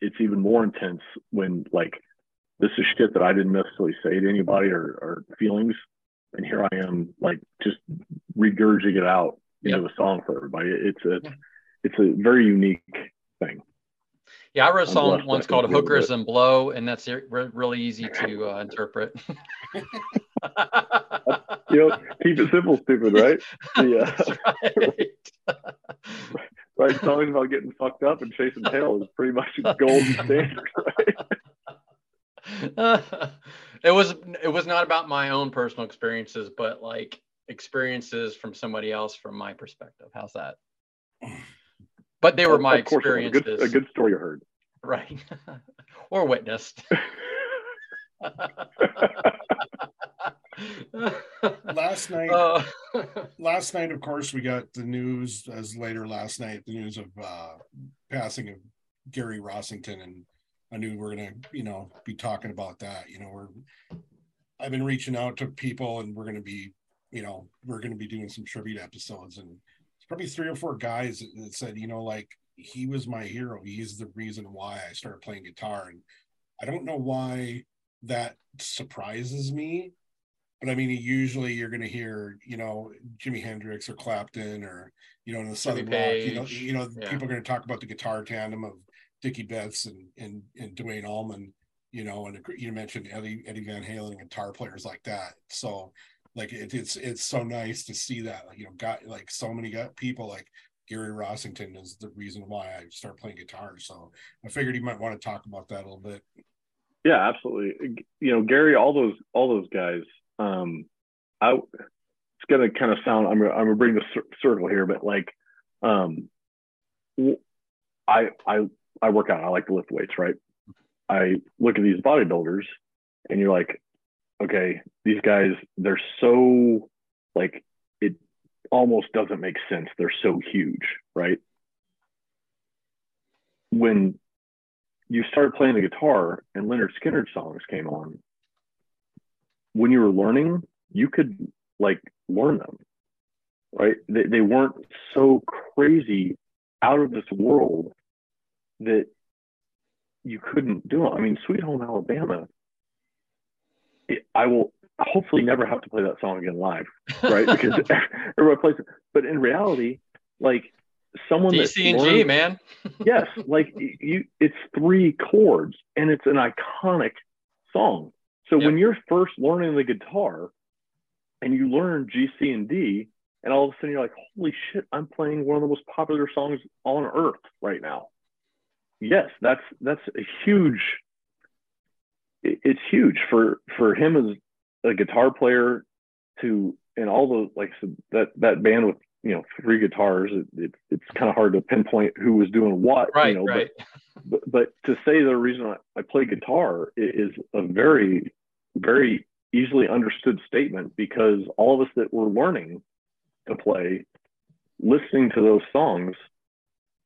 It's even more intense when, like, this is shit that I didn't necessarily say to anybody or feelings, and here I am, like, just regurgitating it out into a song for everybody. It's a very unique thing. Yeah, I wrote a song once called "Hookers and Blow," and that's really easy to interpret. You know, keep it simple, stupid, right? Yeah. Right. Right. Songs about getting fucked up and chasing tail is pretty much a golden standard, right? It was not about my own personal experiences, but like experiences from somebody else from my perspective. How's that? But they were my experiences. A good story you heard. Right. Or witnessed. Last night, of course, we got the news of passing of Gary Rossington, and I knew we're gonna be talking about that. I've been reaching out to people, and we're gonna be doing some tribute episodes, and it's probably 3 or 4 guys that said, like, he was my hero, he's the reason why I started playing guitar. And I don't know why that surprises me, but I mean, usually you're going to hear, Jimi Hendrix or Clapton or, in the Southern Rock, people are going to talk about the guitar tandem of Dickie Betts and Duane Allman, and you mentioned Eddie Van Halen and guitar players like that. So like, it's so nice to see that, so many people like Gary Rossington is the reason why I started playing guitar. So I figured you might want to talk about that a little bit. Yeah, absolutely. Gary, all those guys. It's gonna kind of sound. I'm gonna bring the circle here, but like, I work out. I like to lift weights, right? I look at these bodybuilders, and you're like, okay, these guys, they're so like it almost doesn't make sense. They're so huge, right? When you started playing the guitar and Lynyrd Skynyrd songs came on, when you were learning, you could like learn them, right? They weren't so crazy out of this world that you couldn't do them. I mean, Sweet Home Alabama, I will hopefully never have to play that song again live, right? Because everyone plays it. But in reality, like, someone DCG, man. Yes, like you, it's 3 chords and it's an iconic song. So when you're first learning the guitar and you learn G, C, and D, and all of a sudden you're like, holy shit, I'm playing one of the most popular songs on earth right now. Yes, that's a huge. It's huge for him as a guitar player to, and all those, like, so that band with 3 guitars, it's kind of hard to pinpoint who was doing what, right, but But to say the reason I play guitar is a very, very easily understood statement, because all of us that were learning to play, listening to those songs,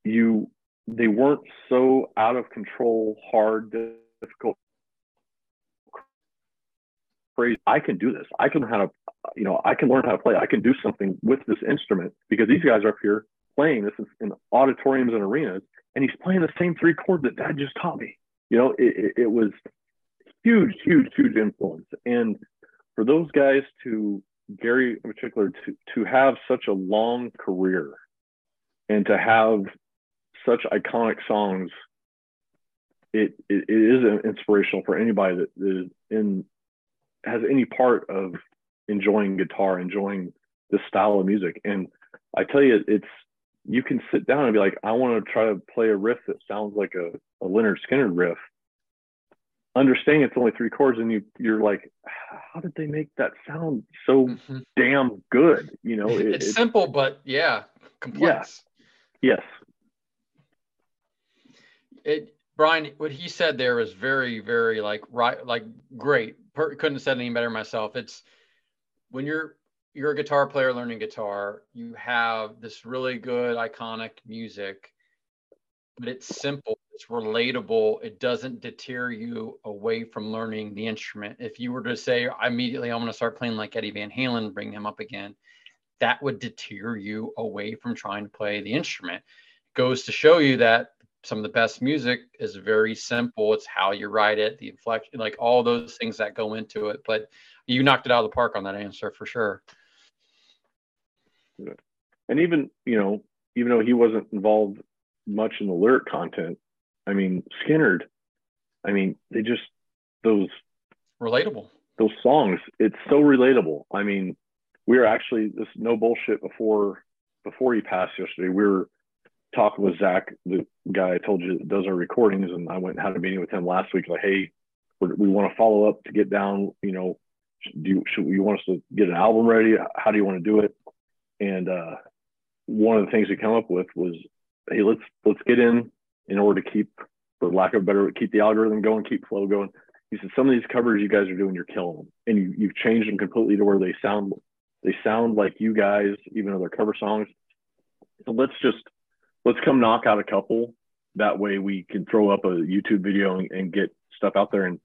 they weren't so out of control, hard, difficult, crazy. I can do this. I can learn how to, I can learn how to play. I can do something with this instrument, because these guys are up here playing this in auditoriums and arenas, and he's playing the same three chord that Dad just taught me. It was huge, huge, huge influence. And for those guys to, Gary in particular, to have such a long career and to have such iconic songs, it is inspirational for anybody that has any part of enjoying guitar, enjoying this style of music. And I tell you, you can sit down and be like, I want to try to play a riff that sounds like a Lynyrd Skynyrd riff, understanding it's only three chords, and you're like, how did they make that sound so damn good? It's simple, but yeah, complex. Yeah. Yes. Brian, what he said there was very, very great. Couldn't have said any better myself. It's when you're a guitar player learning guitar, you have this really good iconic music, but it's simple, it's relatable, it doesn't deter you away from learning the instrument. If you were to say, immediately, I'm going to start playing like Eddie Van Halen, bring him up again, that would deter you away from trying to play the instrument. It goes to show you that some of the best music is very simple. It's how you write it, the inflection, like all those things that go into it. But you knocked it out of the park on that answer for sure. And even though he wasn't involved much in the lyric content, Skynyrd, they just, those songs, it's so relatable. We were actually, this no bullshit, before he passed yesterday, we were talking with Zakk, the guy I told you that does our recordings, and I went and had a meeting with him last week, like, hey, we want to follow up to get down, you want us to get an album ready? How do you want to do it? And one of the things we come up with was, hey, let's get in order to keep, for lack of a better word, keep the algorithm going, keep flow going. He said, some of these covers you guys are doing, you're killing them, and you've changed them completely to where they sound like you guys, even though they're cover songs. So let's come knock out a couple. That way we can throw up a YouTube video and get stuff out there. And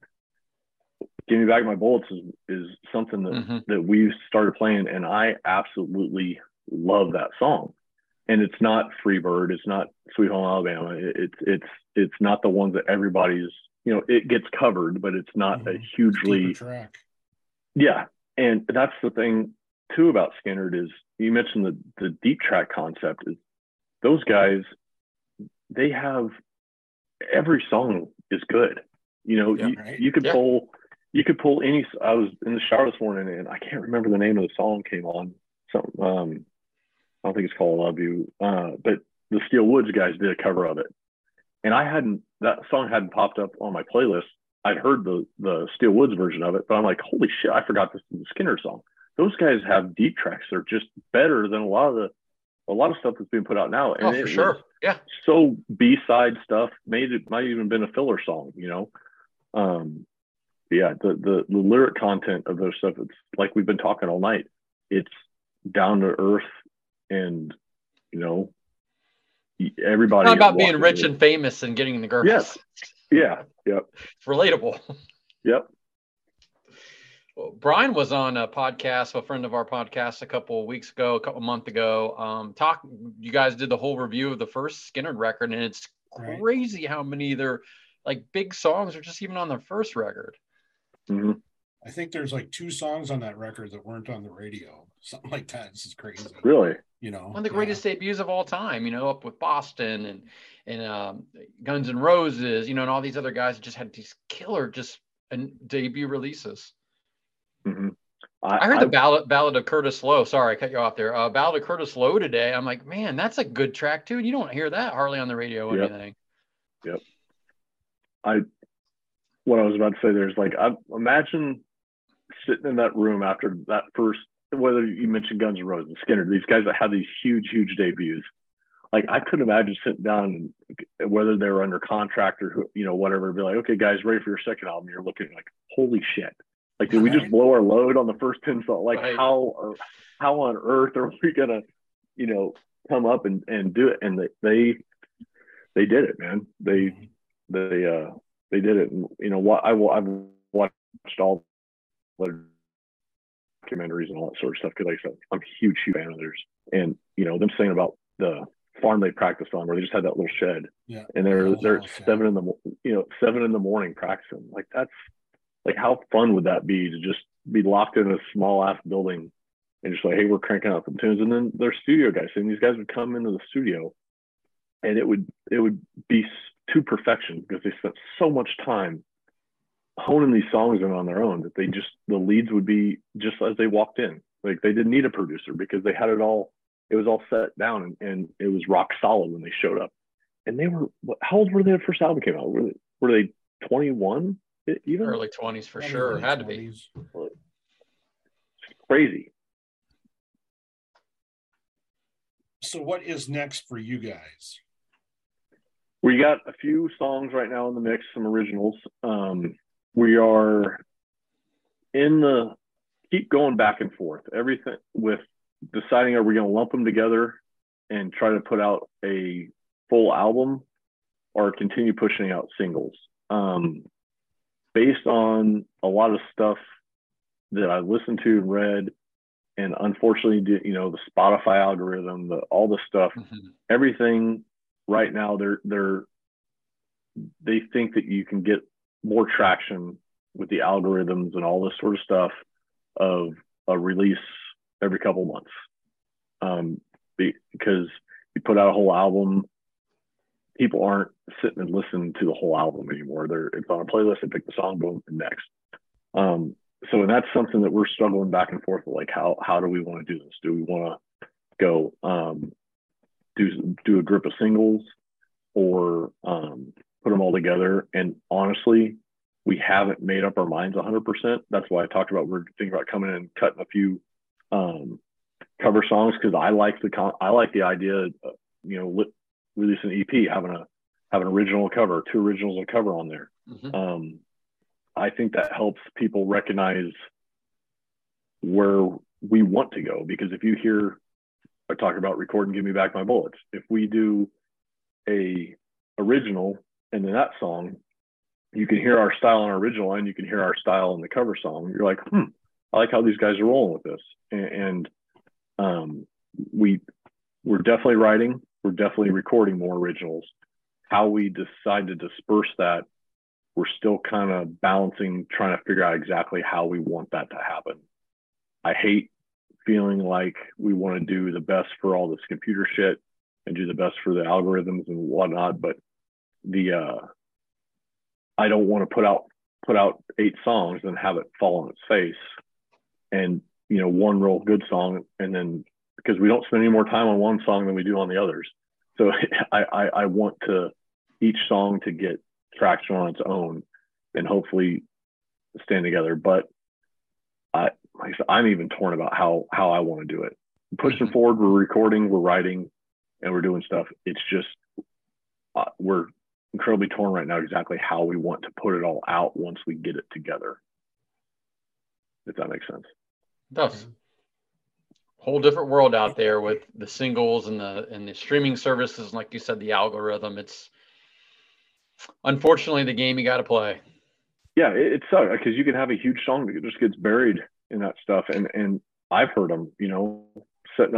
Give Me Back My Bullets is something that, that we've started playing, and I absolutely love that song. And it's not Freebird, it's not Sweet Home Alabama, it's not the ones that everybody's, it gets covered, but it's not a hugely track. Yeah. And that's the thing too about Skynyrd, is you mentioned the deep track concept. Is those guys, they have, every song is good. You could pull any. I was in the shower this morning, and I can't remember the name of the song came on. Something, I don't think it's called "Love You," but the Steel Woods guys did a cover of it, and that song hadn't popped up on my playlist. I'd heard the Steel Woods version of it, but I'm like, holy shit, I forgot this is the Skynyrd song. Those guys have deep tracks that are just better than a lot of stuff that's being put out now. And for sure, yeah. So B-side stuff, might have even been a filler song, Yeah, the lyric content of those stuff, it's like we've been talking all night. It's down to earth, and everybody. It's not about being rich and famous and getting the girls. Yes. Yeah. Yep. It's relatable. Yep. Well, Brian was on a podcast, a friend of our podcast, a couple months ago. You guys did the whole review of the first Skynyrd record, and it's crazy how many there. Like big songs are just even on their first record. Mm-hmm. I think there's like two songs on that record that weren't on the radio, something like that. This is crazy. Really? One of the greatest debuts of all time, up with Boston and Guns N' Roses, and all these other guys just had these killer debut releases. Mm-hmm. I heard the Ballad of Curtis Lowe. Sorry, I cut you off there. Ballad of Curtis Lowe today. I'm like, man, that's a good track too. And you don't hear that hardly on the radio or anything. Yep. What I was about to say there is, like, I imagine sitting in that room after that first, whether you mentioned Guns N' Roses, Skynyrd, these guys that had these huge, huge debuts, like I couldn't imagine sitting down, and whether they were under contract or who, you know, whatever, be like, okay, guys, ready for your second album? You're looking like, holy shit! Like, did we just blow our load on the first 10 songs? Like, how on earth are we gonna, you know, come up and do it? And they did it, man. They did it. And, you know, I've watched all the documentaries and all that sort of stuff because, like I said, I'm a huge fan of theirs. And you know, them saying about the farm they practiced on, where they just had that little shed, yeah, and they're seven in the morning practicing. Like, that's like, how fun would that be to just be locked in a small ass building and just like, hey, we're cranking out some tunes. And then their studio guys, and these guys would come into the studio, and it would be to perfection because they spent so much time honing these songs in on their own that they just, the leads would be just as they walked in. Like, they didn't need a producer because they had it all. It was all set down, and it was rock solid when they showed up. And they were, how old were they when the first album came out? Were they 21? Even early 20s for sure. Had to be. Crazy. So what is next for you guys? We got a few songs right now in the mix, some originals. We are keep going back and forth. Everything with deciding, are we going to lump them together and try to put out a full album or continue pushing out singles? Based on a lot of stuff that I listened to and read, and unfortunately, you know, the Spotify algorithm, all the stuff, everything right now, they think that you can get more traction with the algorithms and all this sort of stuff of a release every couple months, because you put out a whole album, people aren't sitting and listening to the whole album anymore. It's on a playlist. They pick the song, boom, and next. So, and that's something that we're struggling back and forth with, like, how do we want to do this? Do we want to go do a group of singles, or put them all together? And honestly, we haven't made up our minds 100%. That's why I talked about, we're thinking about coming in and cutting a few cover songs, because I like the idea of, you know, release an EP, have an original cover, two originals and cover on there. I think that helps people recognize where we want to go, because if you hear I talk about recording Give Me Back My Bullets, if we do a original and then that song, you can hear our style on our original and you can hear our style in the cover song. You're like, I like how these guys are rolling with this. And we're definitely writing, we're definitely recording more originals. How we decide to disperse that, we're still kind of balancing, trying to figure out exactly how we want that to happen. I hate feeling like we want to do the best for all this computer shit and do the best for the algorithms and whatnot, but I don't want to put out 8 songs and have it fall on its face. And, you know, one real good song, and then, because we don't spend any more time on one song than we do on the others. So I want to each song to get traction on its own and hopefully stand together. But like I said, I'm even torn about how I want to do it. Pushing forward, we're recording, we're writing, and we're doing stuff. It's just, we're incredibly torn right now exactly how we want to put it all out once we get it together. If that makes sense. That's a whole different world out there with the singles and the streaming services. Like you said, the algorithm, it's unfortunately the game you got to play. Yeah, it sucks because you can have a huge song that just gets buried in that stuff. And I've heard them, you know, sitting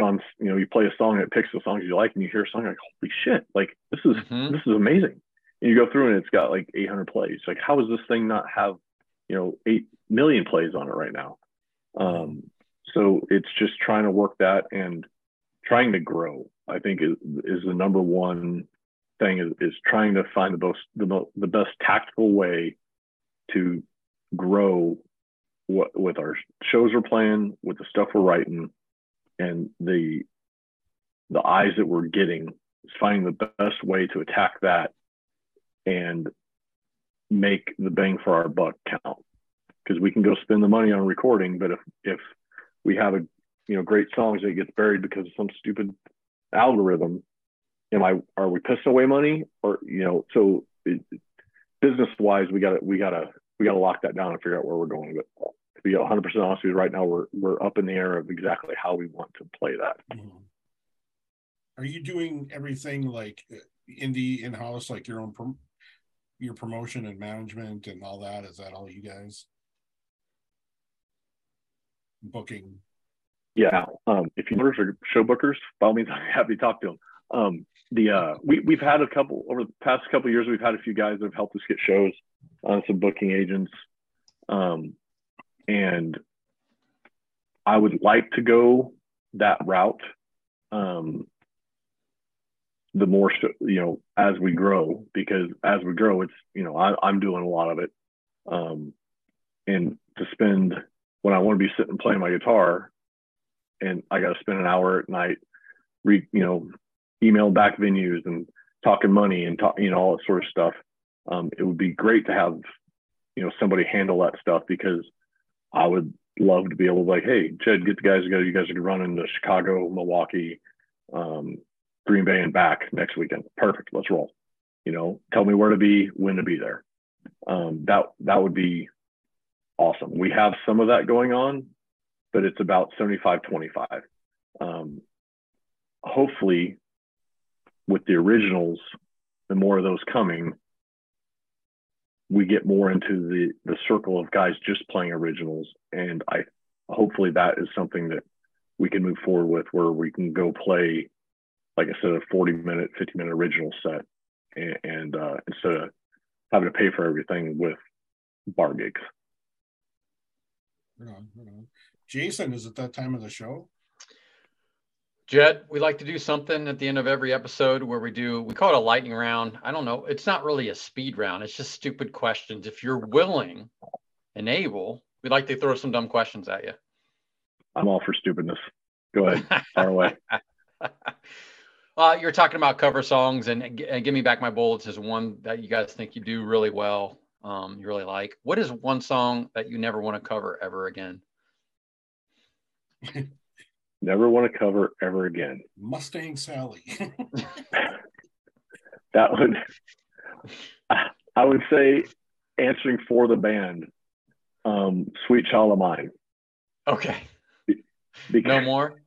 on, you know, you play a song and it picks the songs you like, and you hear a song, you're like, holy shit, like this is amazing. And you go through and it's got like 800 plays. Like, how does this thing not have, you know, 8 million plays on it right now? So it's just trying to work that and trying to grow, I think is the number one thing, is trying to find the best tactical way to grow with our shows we're playing, with the stuff we're writing, and the eyes that we're getting, is finding the best way to attack that and make the bang for our buck count. Because we can go spend the money on recording, but if we have, a you know, great songs that gets buried because of some stupid algorithm, are we pissing away money, or, so business wise, we gotta lock that down and figure out where we're going. But to be 100% honest with you, right now we're up in the air of exactly how we want to play that. Mm-hmm. Are you doing everything like in-house, like your own your promotion and management and all that? Is that all you guys? Booking. Yeah. If you are show bookers, by all means, I'm happy to talk to them. We've had a couple over the past couple of years. We've had a few guys that have helped us get shows on, some booking agents. And I would like to go that route. The more, as we grow, because as we grow, it's, I'm doing a lot of it. And to spend, when I want to be sitting playing my guitar and I got to spend an hour at night, email back venues and talking money and all that sort of stuff. It would be great to have, somebody handle that stuff, because I would love to be able to, like, hey, Jed, get the guys together. You guys are running to Chicago, Milwaukee, Green Bay and back next weekend. Perfect. Let's roll. Tell me where to be, when to be there. That would be awesome. We have some of that going on, but it's about 75-25. Hopefully with the originals, the more of those coming, we get more into the circle of guys just playing originals. And hopefully that is something that we can move forward with, where we can go play, like I said, a 40-minute, 50-minute original set, and instead of having to pay for everything with bar gigs. Right on. Jason, is it that time of the show? Jed, we like to do something at the end of every episode where we call it a lightning round. I don't know. It's not really a speed round. It's just stupid questions. If you're willing and able, we'd like to throw some dumb questions at you. I'm all for stupidness. Go ahead. Fire away. You're talking about cover songs, and Give Me Back My Bullets is one that you guys think you do really well, you really like. What is one song that you never want to cover ever again? Never want to cover ever again. Mustang Sally. That one, I would say, answering for the band, Sweet Child of Mine. Okay. Because no more?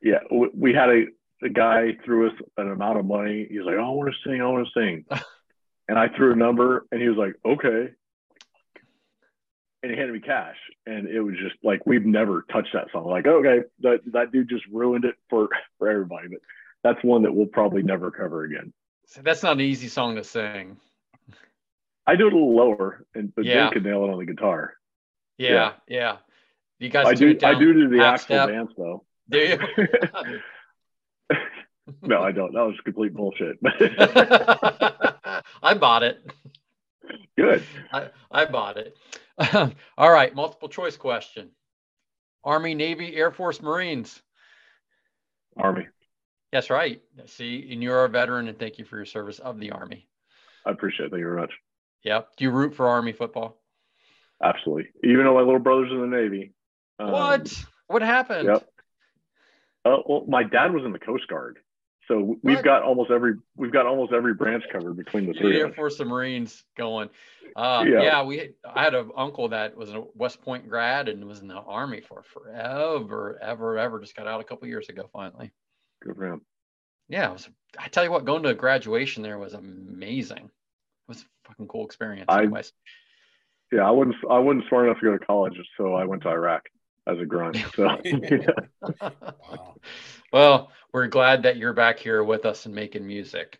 Yeah, we had a guy threw us an amount of money. He's like, oh, I want to sing. And I threw a number, and he was like, okay. And he handed me cash. And it was just like, we've never touched that song. Like, okay, that dude just ruined it for everybody. But that's one that we'll probably never cover again. So that's not an easy song to sing. I do it a little lower, but yeah. Jim could nail it on the guitar. Yeah. You guys I do the actual dance, though. Do you? No, I don't. That was complete bullshit. I bought it. Good. I bought it. All right. Multiple choice question. Army, Navy, Air Force, Marines. Army. That's right. See, and you're a veteran, and thank you for your service of the Army. I appreciate it. Thank you very much. Yep. Do you root for Army football? Absolutely. Even though my little brother's in the Navy. What happened? Yep. Well, my dad was in the Coast Guard, so we've got almost every branch covered between the three. The Air Force, the Marines, going. I had an uncle that was a West Point grad and was in the Army for forever, ever. Just got out a couple years ago, finally. Good for him. Yeah, I tell you what, going to a graduation there was amazing. It was a fucking cool experience. I wasn't smart enough to go to college, so I went to Iraq. As a grunt. So. Wow. Well, we're glad that you're back here with us and making music.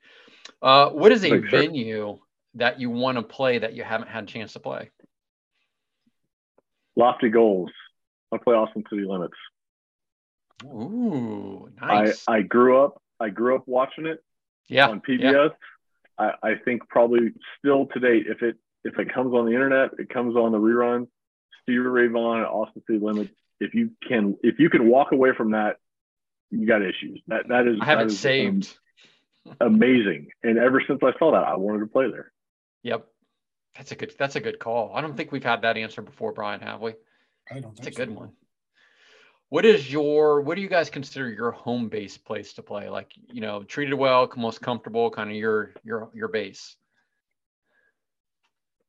What is a venue that you want to play that you haven't had a chance to play? Lofty Goals. I play Austin City Limits. Ooh, nice. I grew up watching it. Yeah. On PBS. Yeah. I think probably still to date, if it comes on the internet, it comes on the rerun. Stevie Ray Vaughan and Austin City Limits. If you can walk away from that, you got issues. That is saved. Amazing. And ever since I saw that, I wanted to play there. Yep. That's a good call. I don't think we've had that answer before, Brian, have we? I don't think so. It's a good one. What do you guys consider your home base place to play? Like, you know, treated well, most comfortable, kind of your base.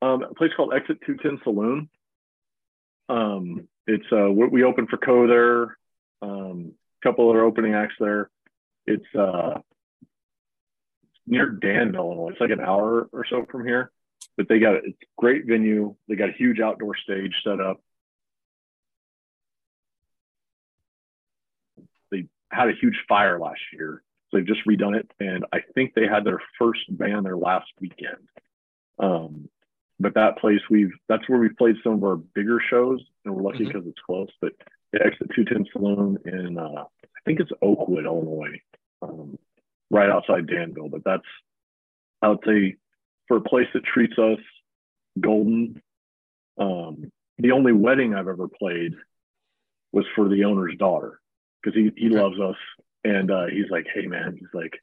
A place called Exit 210 Saloon. It's we open for Coe there. A couple other opening acts there. It's near Danville, Illinois. It's like an hour or so from here. But they got a great venue. They got a huge outdoor stage set up. They had a huge fire last year, so they've just redone it. And I think they had their first band there last weekend. But that place, that's where we've played some of our bigger shows, and we're lucky because it's close. But the Exit 210 Saloon in, I think it's Oakwood, Illinois, right outside Danville. But that's, I would say, for a place that treats us golden. The only wedding I've ever played was for the owner's daughter, because he loves us. And he's like, hey, man, he's like,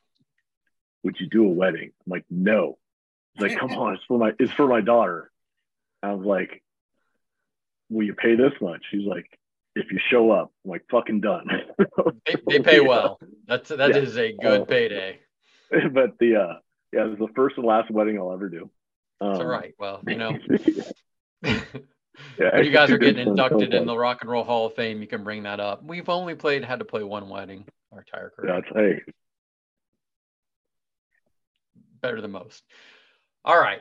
would you do a wedding? I'm like, no. He's like, come on, it's for my daughter. I was like, will you pay this much? He's like, if you show up. I'm like, fucking done. they pay well. That is a good payday. But it was the first and last wedding I'll ever do. That's all right. Well, you know, when you guys are getting inducted in the Rock and Roll Hall of Fame, you can bring that up. We've only had to play one wedding our entire career. That's better than most. All right.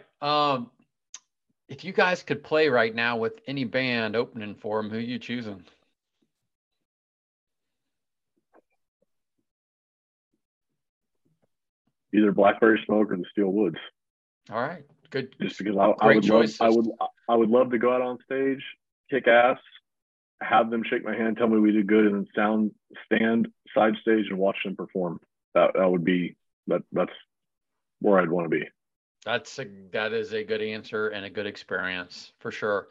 If you guys could play right now with any band opening for them, who are you choosing? Either Blackberry Smoke or the Steel Woods. All right, good. Just because I would love to go out on stage, kick ass, have them shake my hand, tell me we did good, and then stand side stage and watch them perform. That would be that. That's where I'd want to be. That is a good answer and a good experience for sure.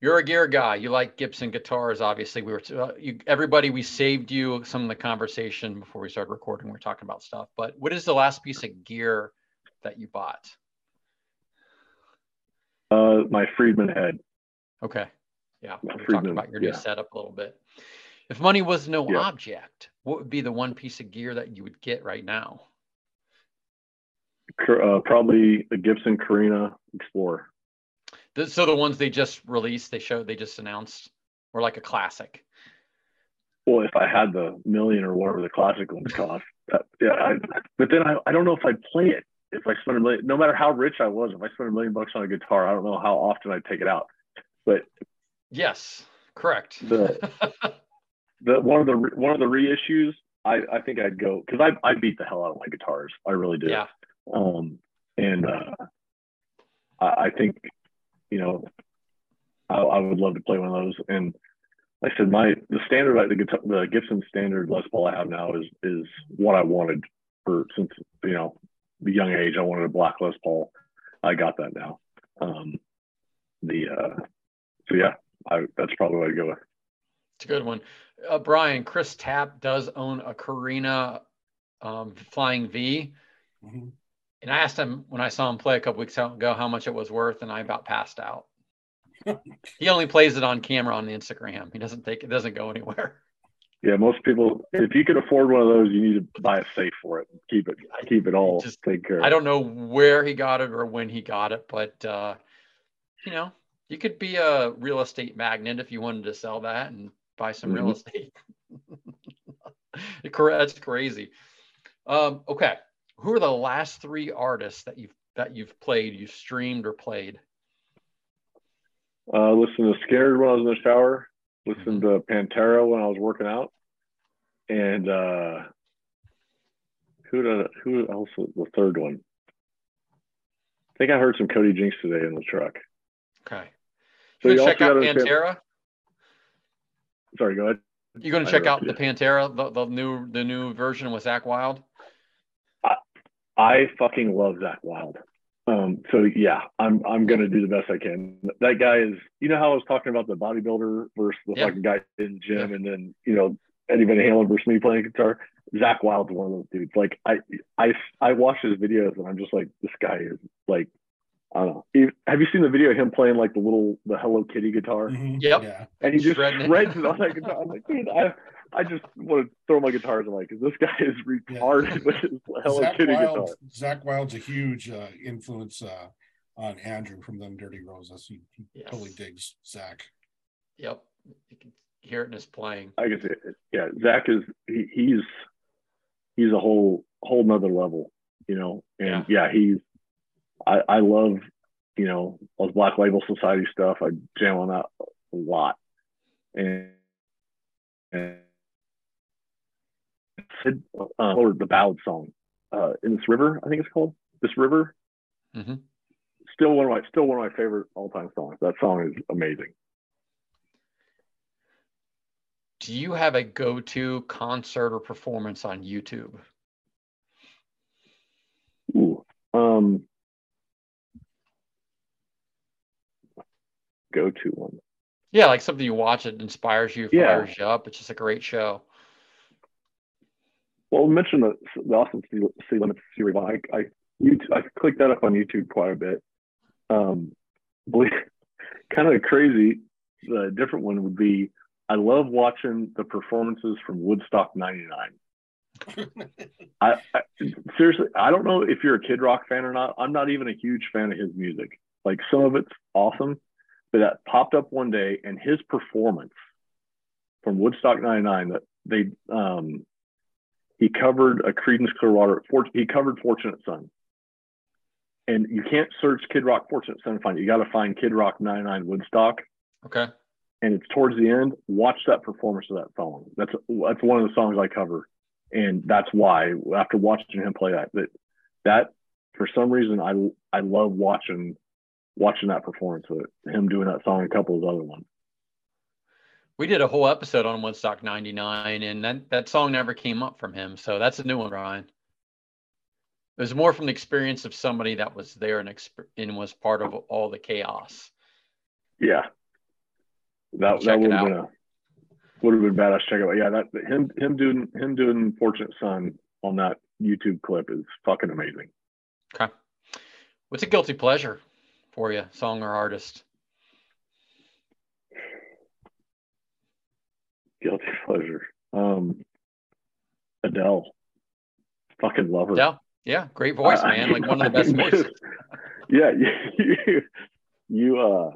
You're a gear guy. You like Gibson guitars, obviously. We saved you some of the conversation before we started recording. We're talking about stuff, but what is the last piece of gear that you bought? My Friedman head. Okay, yeah. We're talking about your new setup a little bit. If money was no object, what would be the one piece of gear that you would get right now? Probably the Gibson Carina Explorer. So the ones they just released, they just announced, or like a classic. Well, if I had the million or whatever the classic ones cost, but then I don't know if I'd play it. If I spent a million, no matter how rich I was, if I spent $1 million on a guitar, I don't know how often I'd take it out. But yes, correct. The one of the reissues, I think I'd go, because I beat the hell out of my guitars. I really did. Yeah. I think, you know, I would love to play one of those. And like I said, the Gibson standard Les Paul I have now is what I wanted since, you know, the young age. I wanted a black Les Paul. I got that now. That's probably what I'd go with. It's a good one. Brian, Chris Tapp does own a Carina Flying V. Mm-hmm. And I asked him when I saw him play a couple weeks ago how much it was worth, and I about passed out. He only plays it on camera on the Instagram. He doesn't take it; doesn't go anywhere. Yeah, most people. If you can afford one of those, you need to buy a safe for it. Keep it all. Just take care. I don't know where he got it or when he got it, but you know, you could be a real estate magnate if you wanted to sell that and buy some real estate. That's crazy. Okay. Who are the last three artists that you've played, you've streamed or played? Listen to Scared when I was in the shower. Listen to Pantera when I was working out. And who else was the third one? I think I heard some Cody Jinks today in the truck. Okay. So you check out Pantera? Sorry, go ahead. You're going to check out the Pantera, the new version with Zakk Wylde? I fucking love Zakk Wylde. So yeah, I'm gonna do the best I can. That guy is, you know how I was talking about the bodybuilder versus the fucking guy in the gym, and then, you know, Eddie Van Halen versus me playing guitar. Zakk Wylde's one of those dudes. Like I watch his videos and I'm just like, this guy is like I don't know. Have you seen the video of him playing like the Hello Kitty guitar? Mm-hmm. Yep. Yeah. And he just shreds it on that guitar. I'm like, dude, I just want to throw my guitars away because this guy is retarded with his Hello Kitty guitar. Zakk Wylde's a huge influence on Andrew from them Dirty Roses. He totally digs Zakk. Yep. You can hear it in his playing. I can see it. Yeah. Zakk is, he's a whole nother level, you know? And I love, you know, all the Black Label Society stuff. I jam on that a lot. And or the ballad song, In This River, I think it's called. This River. Mm-hmm. Still one of my favorite all-time songs. That song is amazing. Do you have a go-to concert or performance on YouTube? Ooh, go-to one. Yeah, like something you watch that inspires you, fires you up. It's just a great show. Well, mention the awesome Sea Limits series. I click that up on YouTube quite a bit. Kind of crazy. The different one would be, I love watching the performances from Woodstock '99. I seriously, I don't know if you're a Kid Rock fan or not. I'm not even a huge fan of his music. Like, some of it's awesome, but that popped up one day, and his performance from Woodstock '99 that they he covered a Creedence Clearwater. He covered Fortunate Son. And you can't search Kid Rock Fortunate Son to find it. You got to find Kid Rock '99 Woodstock. Okay. And it's towards the end. Watch that performance of that song. That's one of the songs I cover, and that's why after watching him play that for some reason I love watching that performance with him doing that song and a couple of other ones. We did a whole episode on Woodstock '99, and that song never came up from him, so that's a new one, Ryan. It was more from the experience of somebody that was there and was part of all the chaos. Yeah. That would have been badass. Check it out. Yeah, that him doing Fortunate Son on that YouTube clip is fucking amazing. Okay, what's a guilty pleasure for you, song or artist? Guilty pleasure, Adele. Fucking love her. Adele? Yeah, great voice, man. Like one of the best voices. Yeah, you.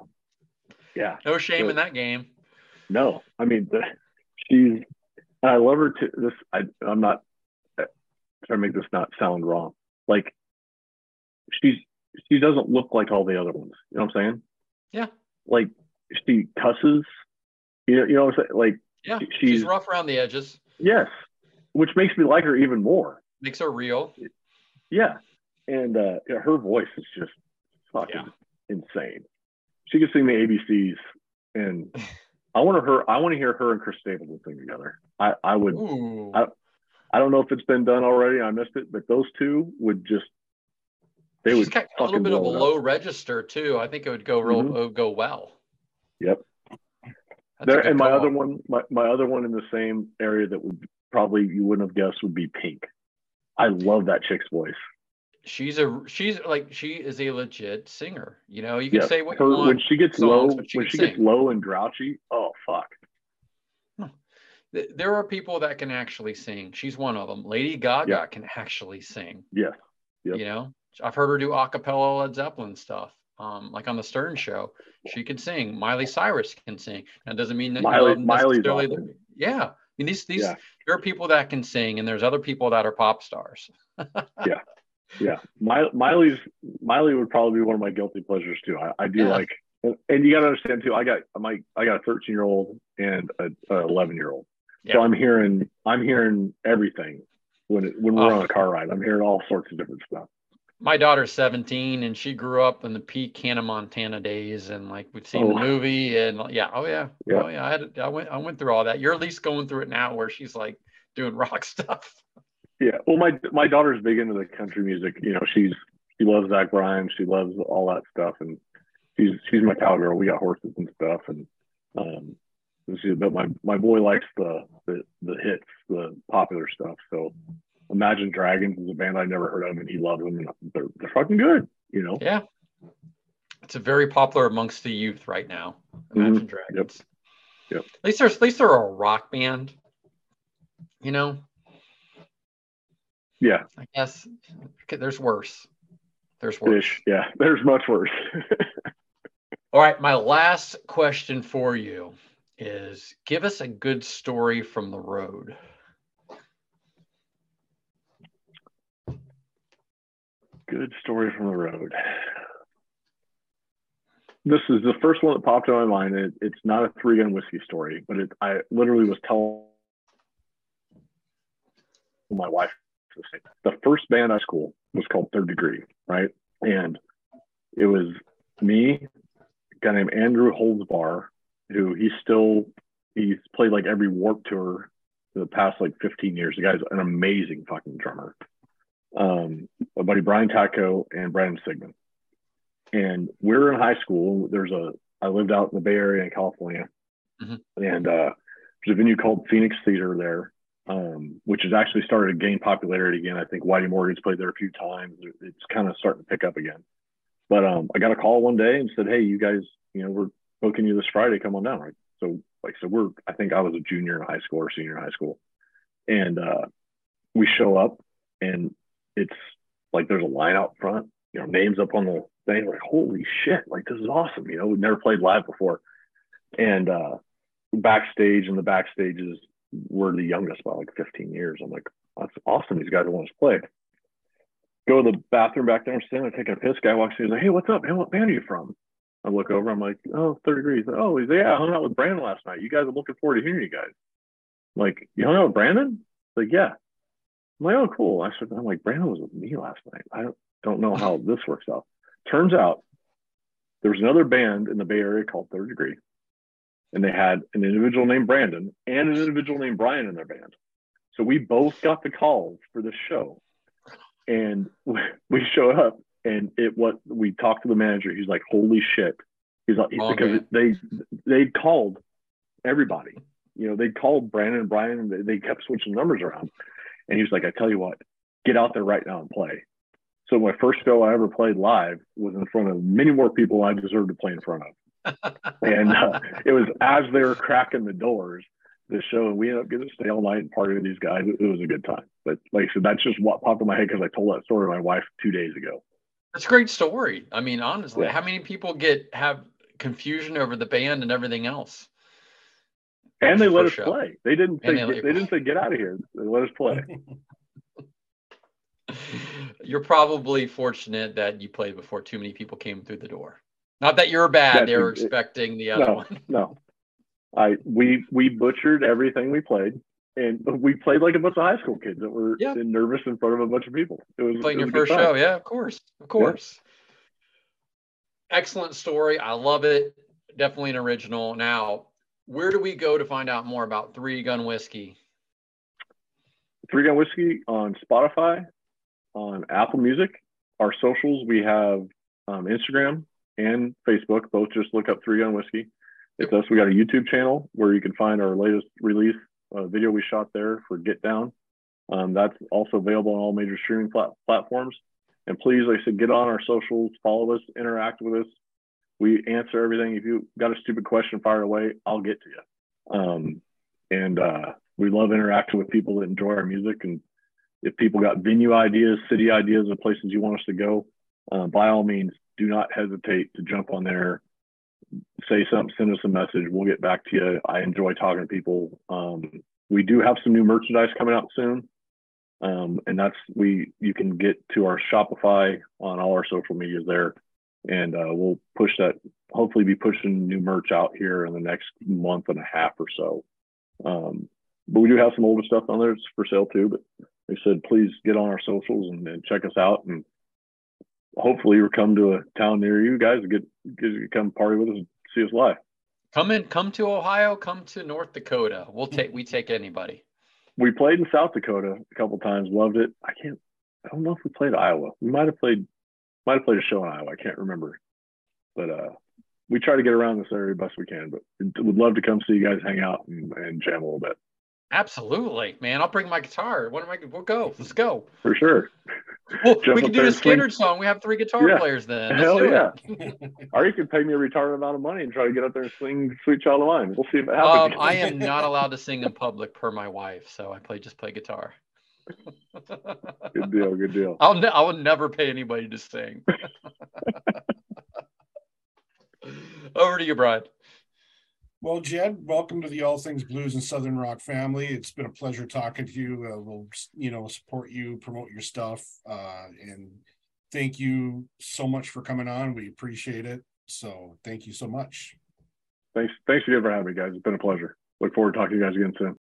Yeah, no shame in that game. No, I mean, I love her too. I'm not trying to make this not sound wrong. Like, she doesn't look like all the other ones. You know what I'm saying? Yeah. Like, she cusses. You know what I'm saying? Like, yeah, she's rough around the edges. Yes, which makes me like her even more. Makes her real. Yeah, and her voice is just fucking insane. She could sing the ABCs, and I want to hear her and Chris Stapleton sing together. I would. Ooh. I don't know if it's been done already. I missed it, but those two would just. She's got a little bit of a low register too. I think it would go real. Mm-hmm. It would go well. Yep. And my other one in the same area that would probably you wouldn't have guessed would be Pink. I love that chick's voice. She is a legit singer. You know, you can say what you want. When she gets songs, low, when she gets low and grouchy, oh fuck. There are people that can actually sing. She's one of them. Lady Gaga can actually sing. Yeah. Yep. You know, I've heard her do a cappella Led Zeppelin stuff. Like on the Stern Show, she can sing. Miley Cyrus can sing. That doesn't mean that Miley's awesome. Yeah. I mean, these there are people that can sing, and there's other people that are pop stars. Yeah. Yeah, Miley would probably be one of my guilty pleasures too. I do like, and you got to understand too. I got a 13-year-old and an 11-year-old, so I'm hearing everything when we're on a car ride. I'm hearing all sorts of different stuff. My daughter's 17, and she grew up in the peak Hannah Montana days, and like we've seen the movie, and yeah. I went through all that. You're at least going through it now, where she's like doing rock stuff. Yeah, well, my daughter's big into the country music. You know, she loves Zakk Bryan. She loves all that stuff, and she's my cowgirl. We got horses and stuff, and but my boy likes the hits, the popular stuff. So, Imagine Dragons is a band I never heard of, and he loves them. And they're fucking good, you know. Yeah, It's very popular amongst the youth right now. Imagine Dragons. Yep. At least they're a rock band, you know. Yeah. I guess there's worse. There's worse. Yeah. There's much worse. All right. My last question for you is: give us a good story from the road. Good story from the road. This is the first one that popped in my mind. It's not a Three Gun Whiskey story, but I literally was telling my wife this thing. The first band I school was called Third Degree, right? And it was me, a guy named Andrew Holdsbar, who he's played like every Warped Tour for the past like 15 years. The guy's an amazing fucking drummer. My buddy Brian Tacco and Brandon Sigmund. And we're in high school. I lived out in the Bay Area in California, and there's a venue called Phoenix Theater there, which has actually started to gain popularity again. I think Whitey Morgan's played there a few times. It's kind of starting to pick up again. But I got a call one day and said, "Hey, you guys, we're booking you this Friday. Come on down." Right. So I think I was a junior in high school or senior in high school, and we show up, and it's like there's a line out front. Names up on the thing, like, holy shit, like, this is awesome. We've never played live before. And backstage, and the backstages were the youngest by like 15 years. I'm like, that's awesome. These guys want us to play. Go to the bathroom back there. I'm standing there taking a piss. Guy walks in. He's like, "Hey, what's up, man? What band are you from?" I look over. I'm like, "Oh, 30 Degrees." "Oh, he's like, yeah, I hung out with Brandon last night. You guys are looking forward to hearing you guys." I'm like, "You hung out with Brandon?" He's like, "Yeah." I'm like, "Oh, cool." I'm like, "Brandon was with me last night. I don't know how this works out." Turns out there was another band in the Bay Area called Third Degree, and they had an individual named Brandon and an individual named Brian in their band. So we both got the calls for this show, and we show up, and we talked to the manager. He's like, "Holy shit!" He's like, because they called everybody. They called Brandon and Brian, and they kept switching numbers around. And he was like, "I tell you what, get out there right now and play." So my first show I ever played live was in front of many more people I deserved to play in front of. And it was as they were cracking the doors, the show, and we ended up getting to stay all night and party with these guys. It was a good time. But like I said, that's just what popped in my head because I told that story to my wife 2 days ago. That's a great story. I mean, honestly, how many people have confusion over the band and everything else? And they let us play. They didn't say, "Get out of here." They let us play. You're probably fortunate that you played before too many people came through the door. Not that you're bad; they were expecting the other one. No, we butchered everything we played, and we played like a bunch of high school kids that were nervous in front of a bunch of people. It was playing your first show, yeah, of course. Yeah. Excellent story, I love it. Definitely an original. Now, where do we go to find out more about Three Gun Whiskey? Three Gun Whiskey on Spotify, on Apple Music. Our socials, we have Instagram and Facebook. Both just look up Three Gun Whiskey. It's us. We got a YouTube channel where you can find our latest release video we shot there for Get Down. That's also available on all major streaming platforms. And please, like I said, get on our socials, follow us, interact with us. We answer everything. If you got a stupid question, fire away. I'll get to you. We love interacting with people that enjoy our music. And if people got venue ideas, city ideas, or places you want us to go, by all means, do not hesitate to jump on there, say something, send us a message. We'll get back to you. I enjoy talking to people. We do have some new merchandise coming out soon. You can get to our Shopify on all our social medias there. And we'll push that, hopefully be pushing new merch out here in the next month and a half or so. But we do have some older stuff on there. It's for sale too, but they said, please get on our socials and check us out, and hopefully we'll come to a town near you guys and come party with us and see us live. Come to Ohio, come to North Dakota. We take anybody. We played in South Dakota a couple times, loved it. I don't know if we played Iowa. We might have played a show in Iowa. I can't remember, but we try to get around this area the best we can. But would love to come see you guys, hang out and jam a little bit. Absolutely, man. I'll bring my guitar. We'll go. Let's go. For sure. Well, we can do a Skynyrd song. We have three guitar players then. Hell yeah. Or you could pay me a retarded amount of money and try to get up there and sing Sweet Child of Mine. We'll see if it happens. I am not allowed to sing in public per my wife, so I just play guitar. Good deal, good deal. I will never pay anybody to sing. Over to you, Brian. Well, Jed, welcome to the All Things Blues and Southern Rock family. It's been a pleasure talking to you. We'll, support you, promote your stuff, and thank you so much for coming on. We appreciate it. So thank you so much. Thanks again for having me, guys. It's been a pleasure. Look forward to talking to you guys again soon.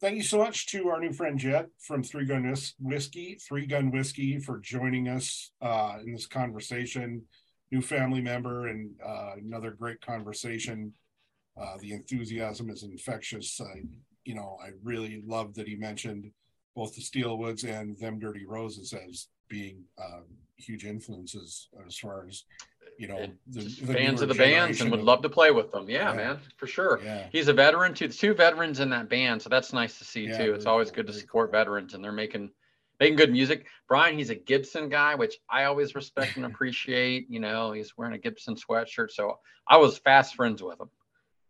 Thank you so much to our new friend Jed from Three Gun Whiskey, for joining us in this conversation. New family member and another great conversation. The enthusiasm is infectious. I really love that he mentioned both the Steel Woods and them Dirty Roses as being huge influences as far as, the fans of the bands, and would love to play with them. Yeah, man, for sure. Yeah. He's a veteran too. Two veterans in that band, so that's nice to see too. It's always good to support veterans, and they're making good music. Brian, he's a Gibson guy, which I always respect and appreciate. He's wearing a Gibson sweatshirt, so I was fast friends with him.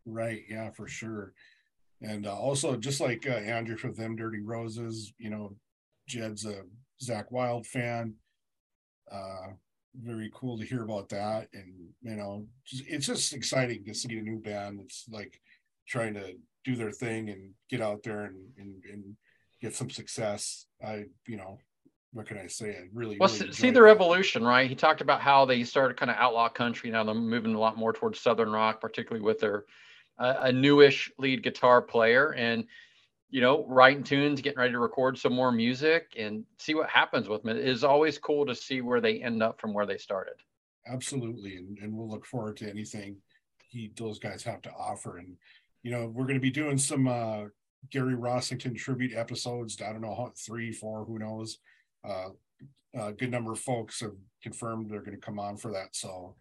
Right, yeah, for sure. And also, just like Andrew for them Dirty Roses, Jed's a Zakk Wylde fan. Very cool to hear about that. And it's just exciting to see a new band that's like trying to do their thing and get out there and get some success. What can I say? I really see their evolution, right? He talked about how they started kind of outlaw country. Now they're moving a lot more towards Southern rock, particularly with their a newish lead guitar player, and writing tunes, getting ready to record some more music and see what happens with them. It is always cool to see where they end up from where they started. Absolutely. And we'll look forward to anything those guys have to offer. And, we're going to be doing some Gary Rossington tribute episodes. I don't know how, 3, 4, who knows. A good number of folks have confirmed they're going to come on for that. So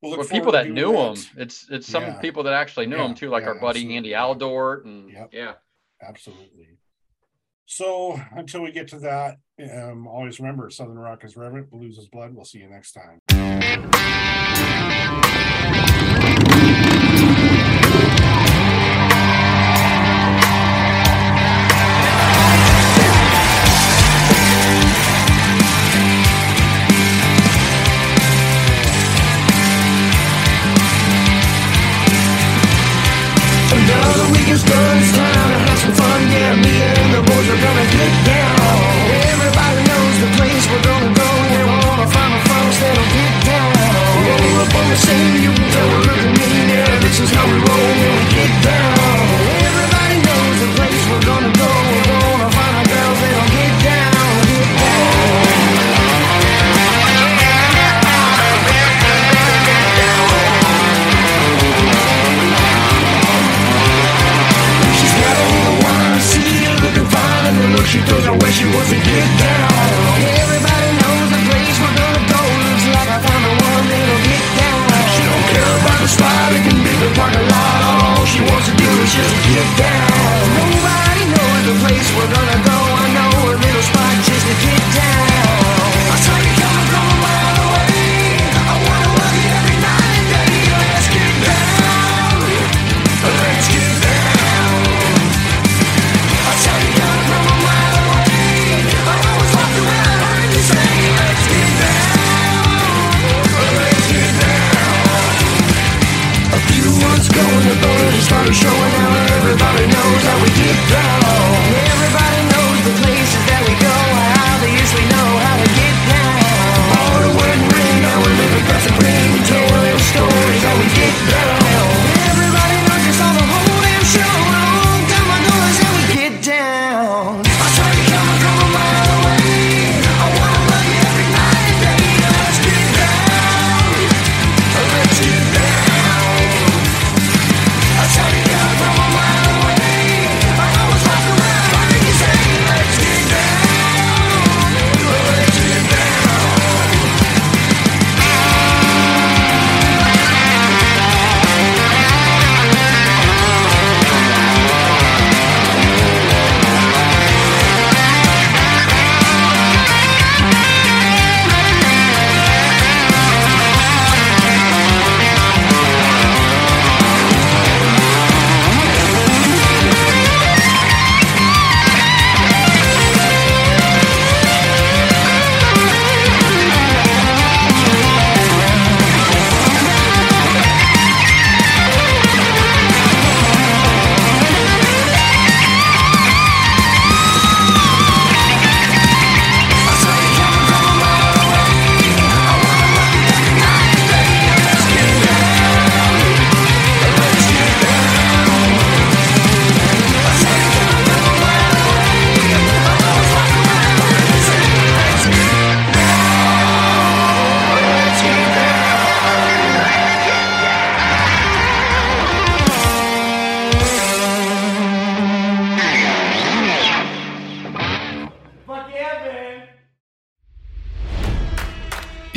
we'll look people that knew him. It's some people that actually knew him too, like our buddy Andy Aldort, and absolutely. So until we get to that, always remember, Southern rock is reverent, blues is blood. We'll see you next time. Guns down and have some fun, me and the boys are gonna get down. Everybody knows the place we're gonna go, where all the final folks that'll get down. Roll up on the scene, you can tell we're looking mean, this is how we roll when we get down. Everybody knows the place we're gonna go, we're gonna find our girls that'll get down, get down. The look she throws away, she wants to get down. Everybody knows the place we're gonna go. Looks like I found the one that'll get down. She don't care about the spot, it can be the parking lot. All she wants to do is just get down. Nobody knows the place we're gonna go. I know a little spot just to get down. I saw you coming from a mile away. I wanna love you every night and day. Let's get down. Let's get down. I saw you coming from a mile away. I always walked around, I heard you say, let's get down, let's get down. A few months ago, when the borders started showing, now everybody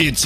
It's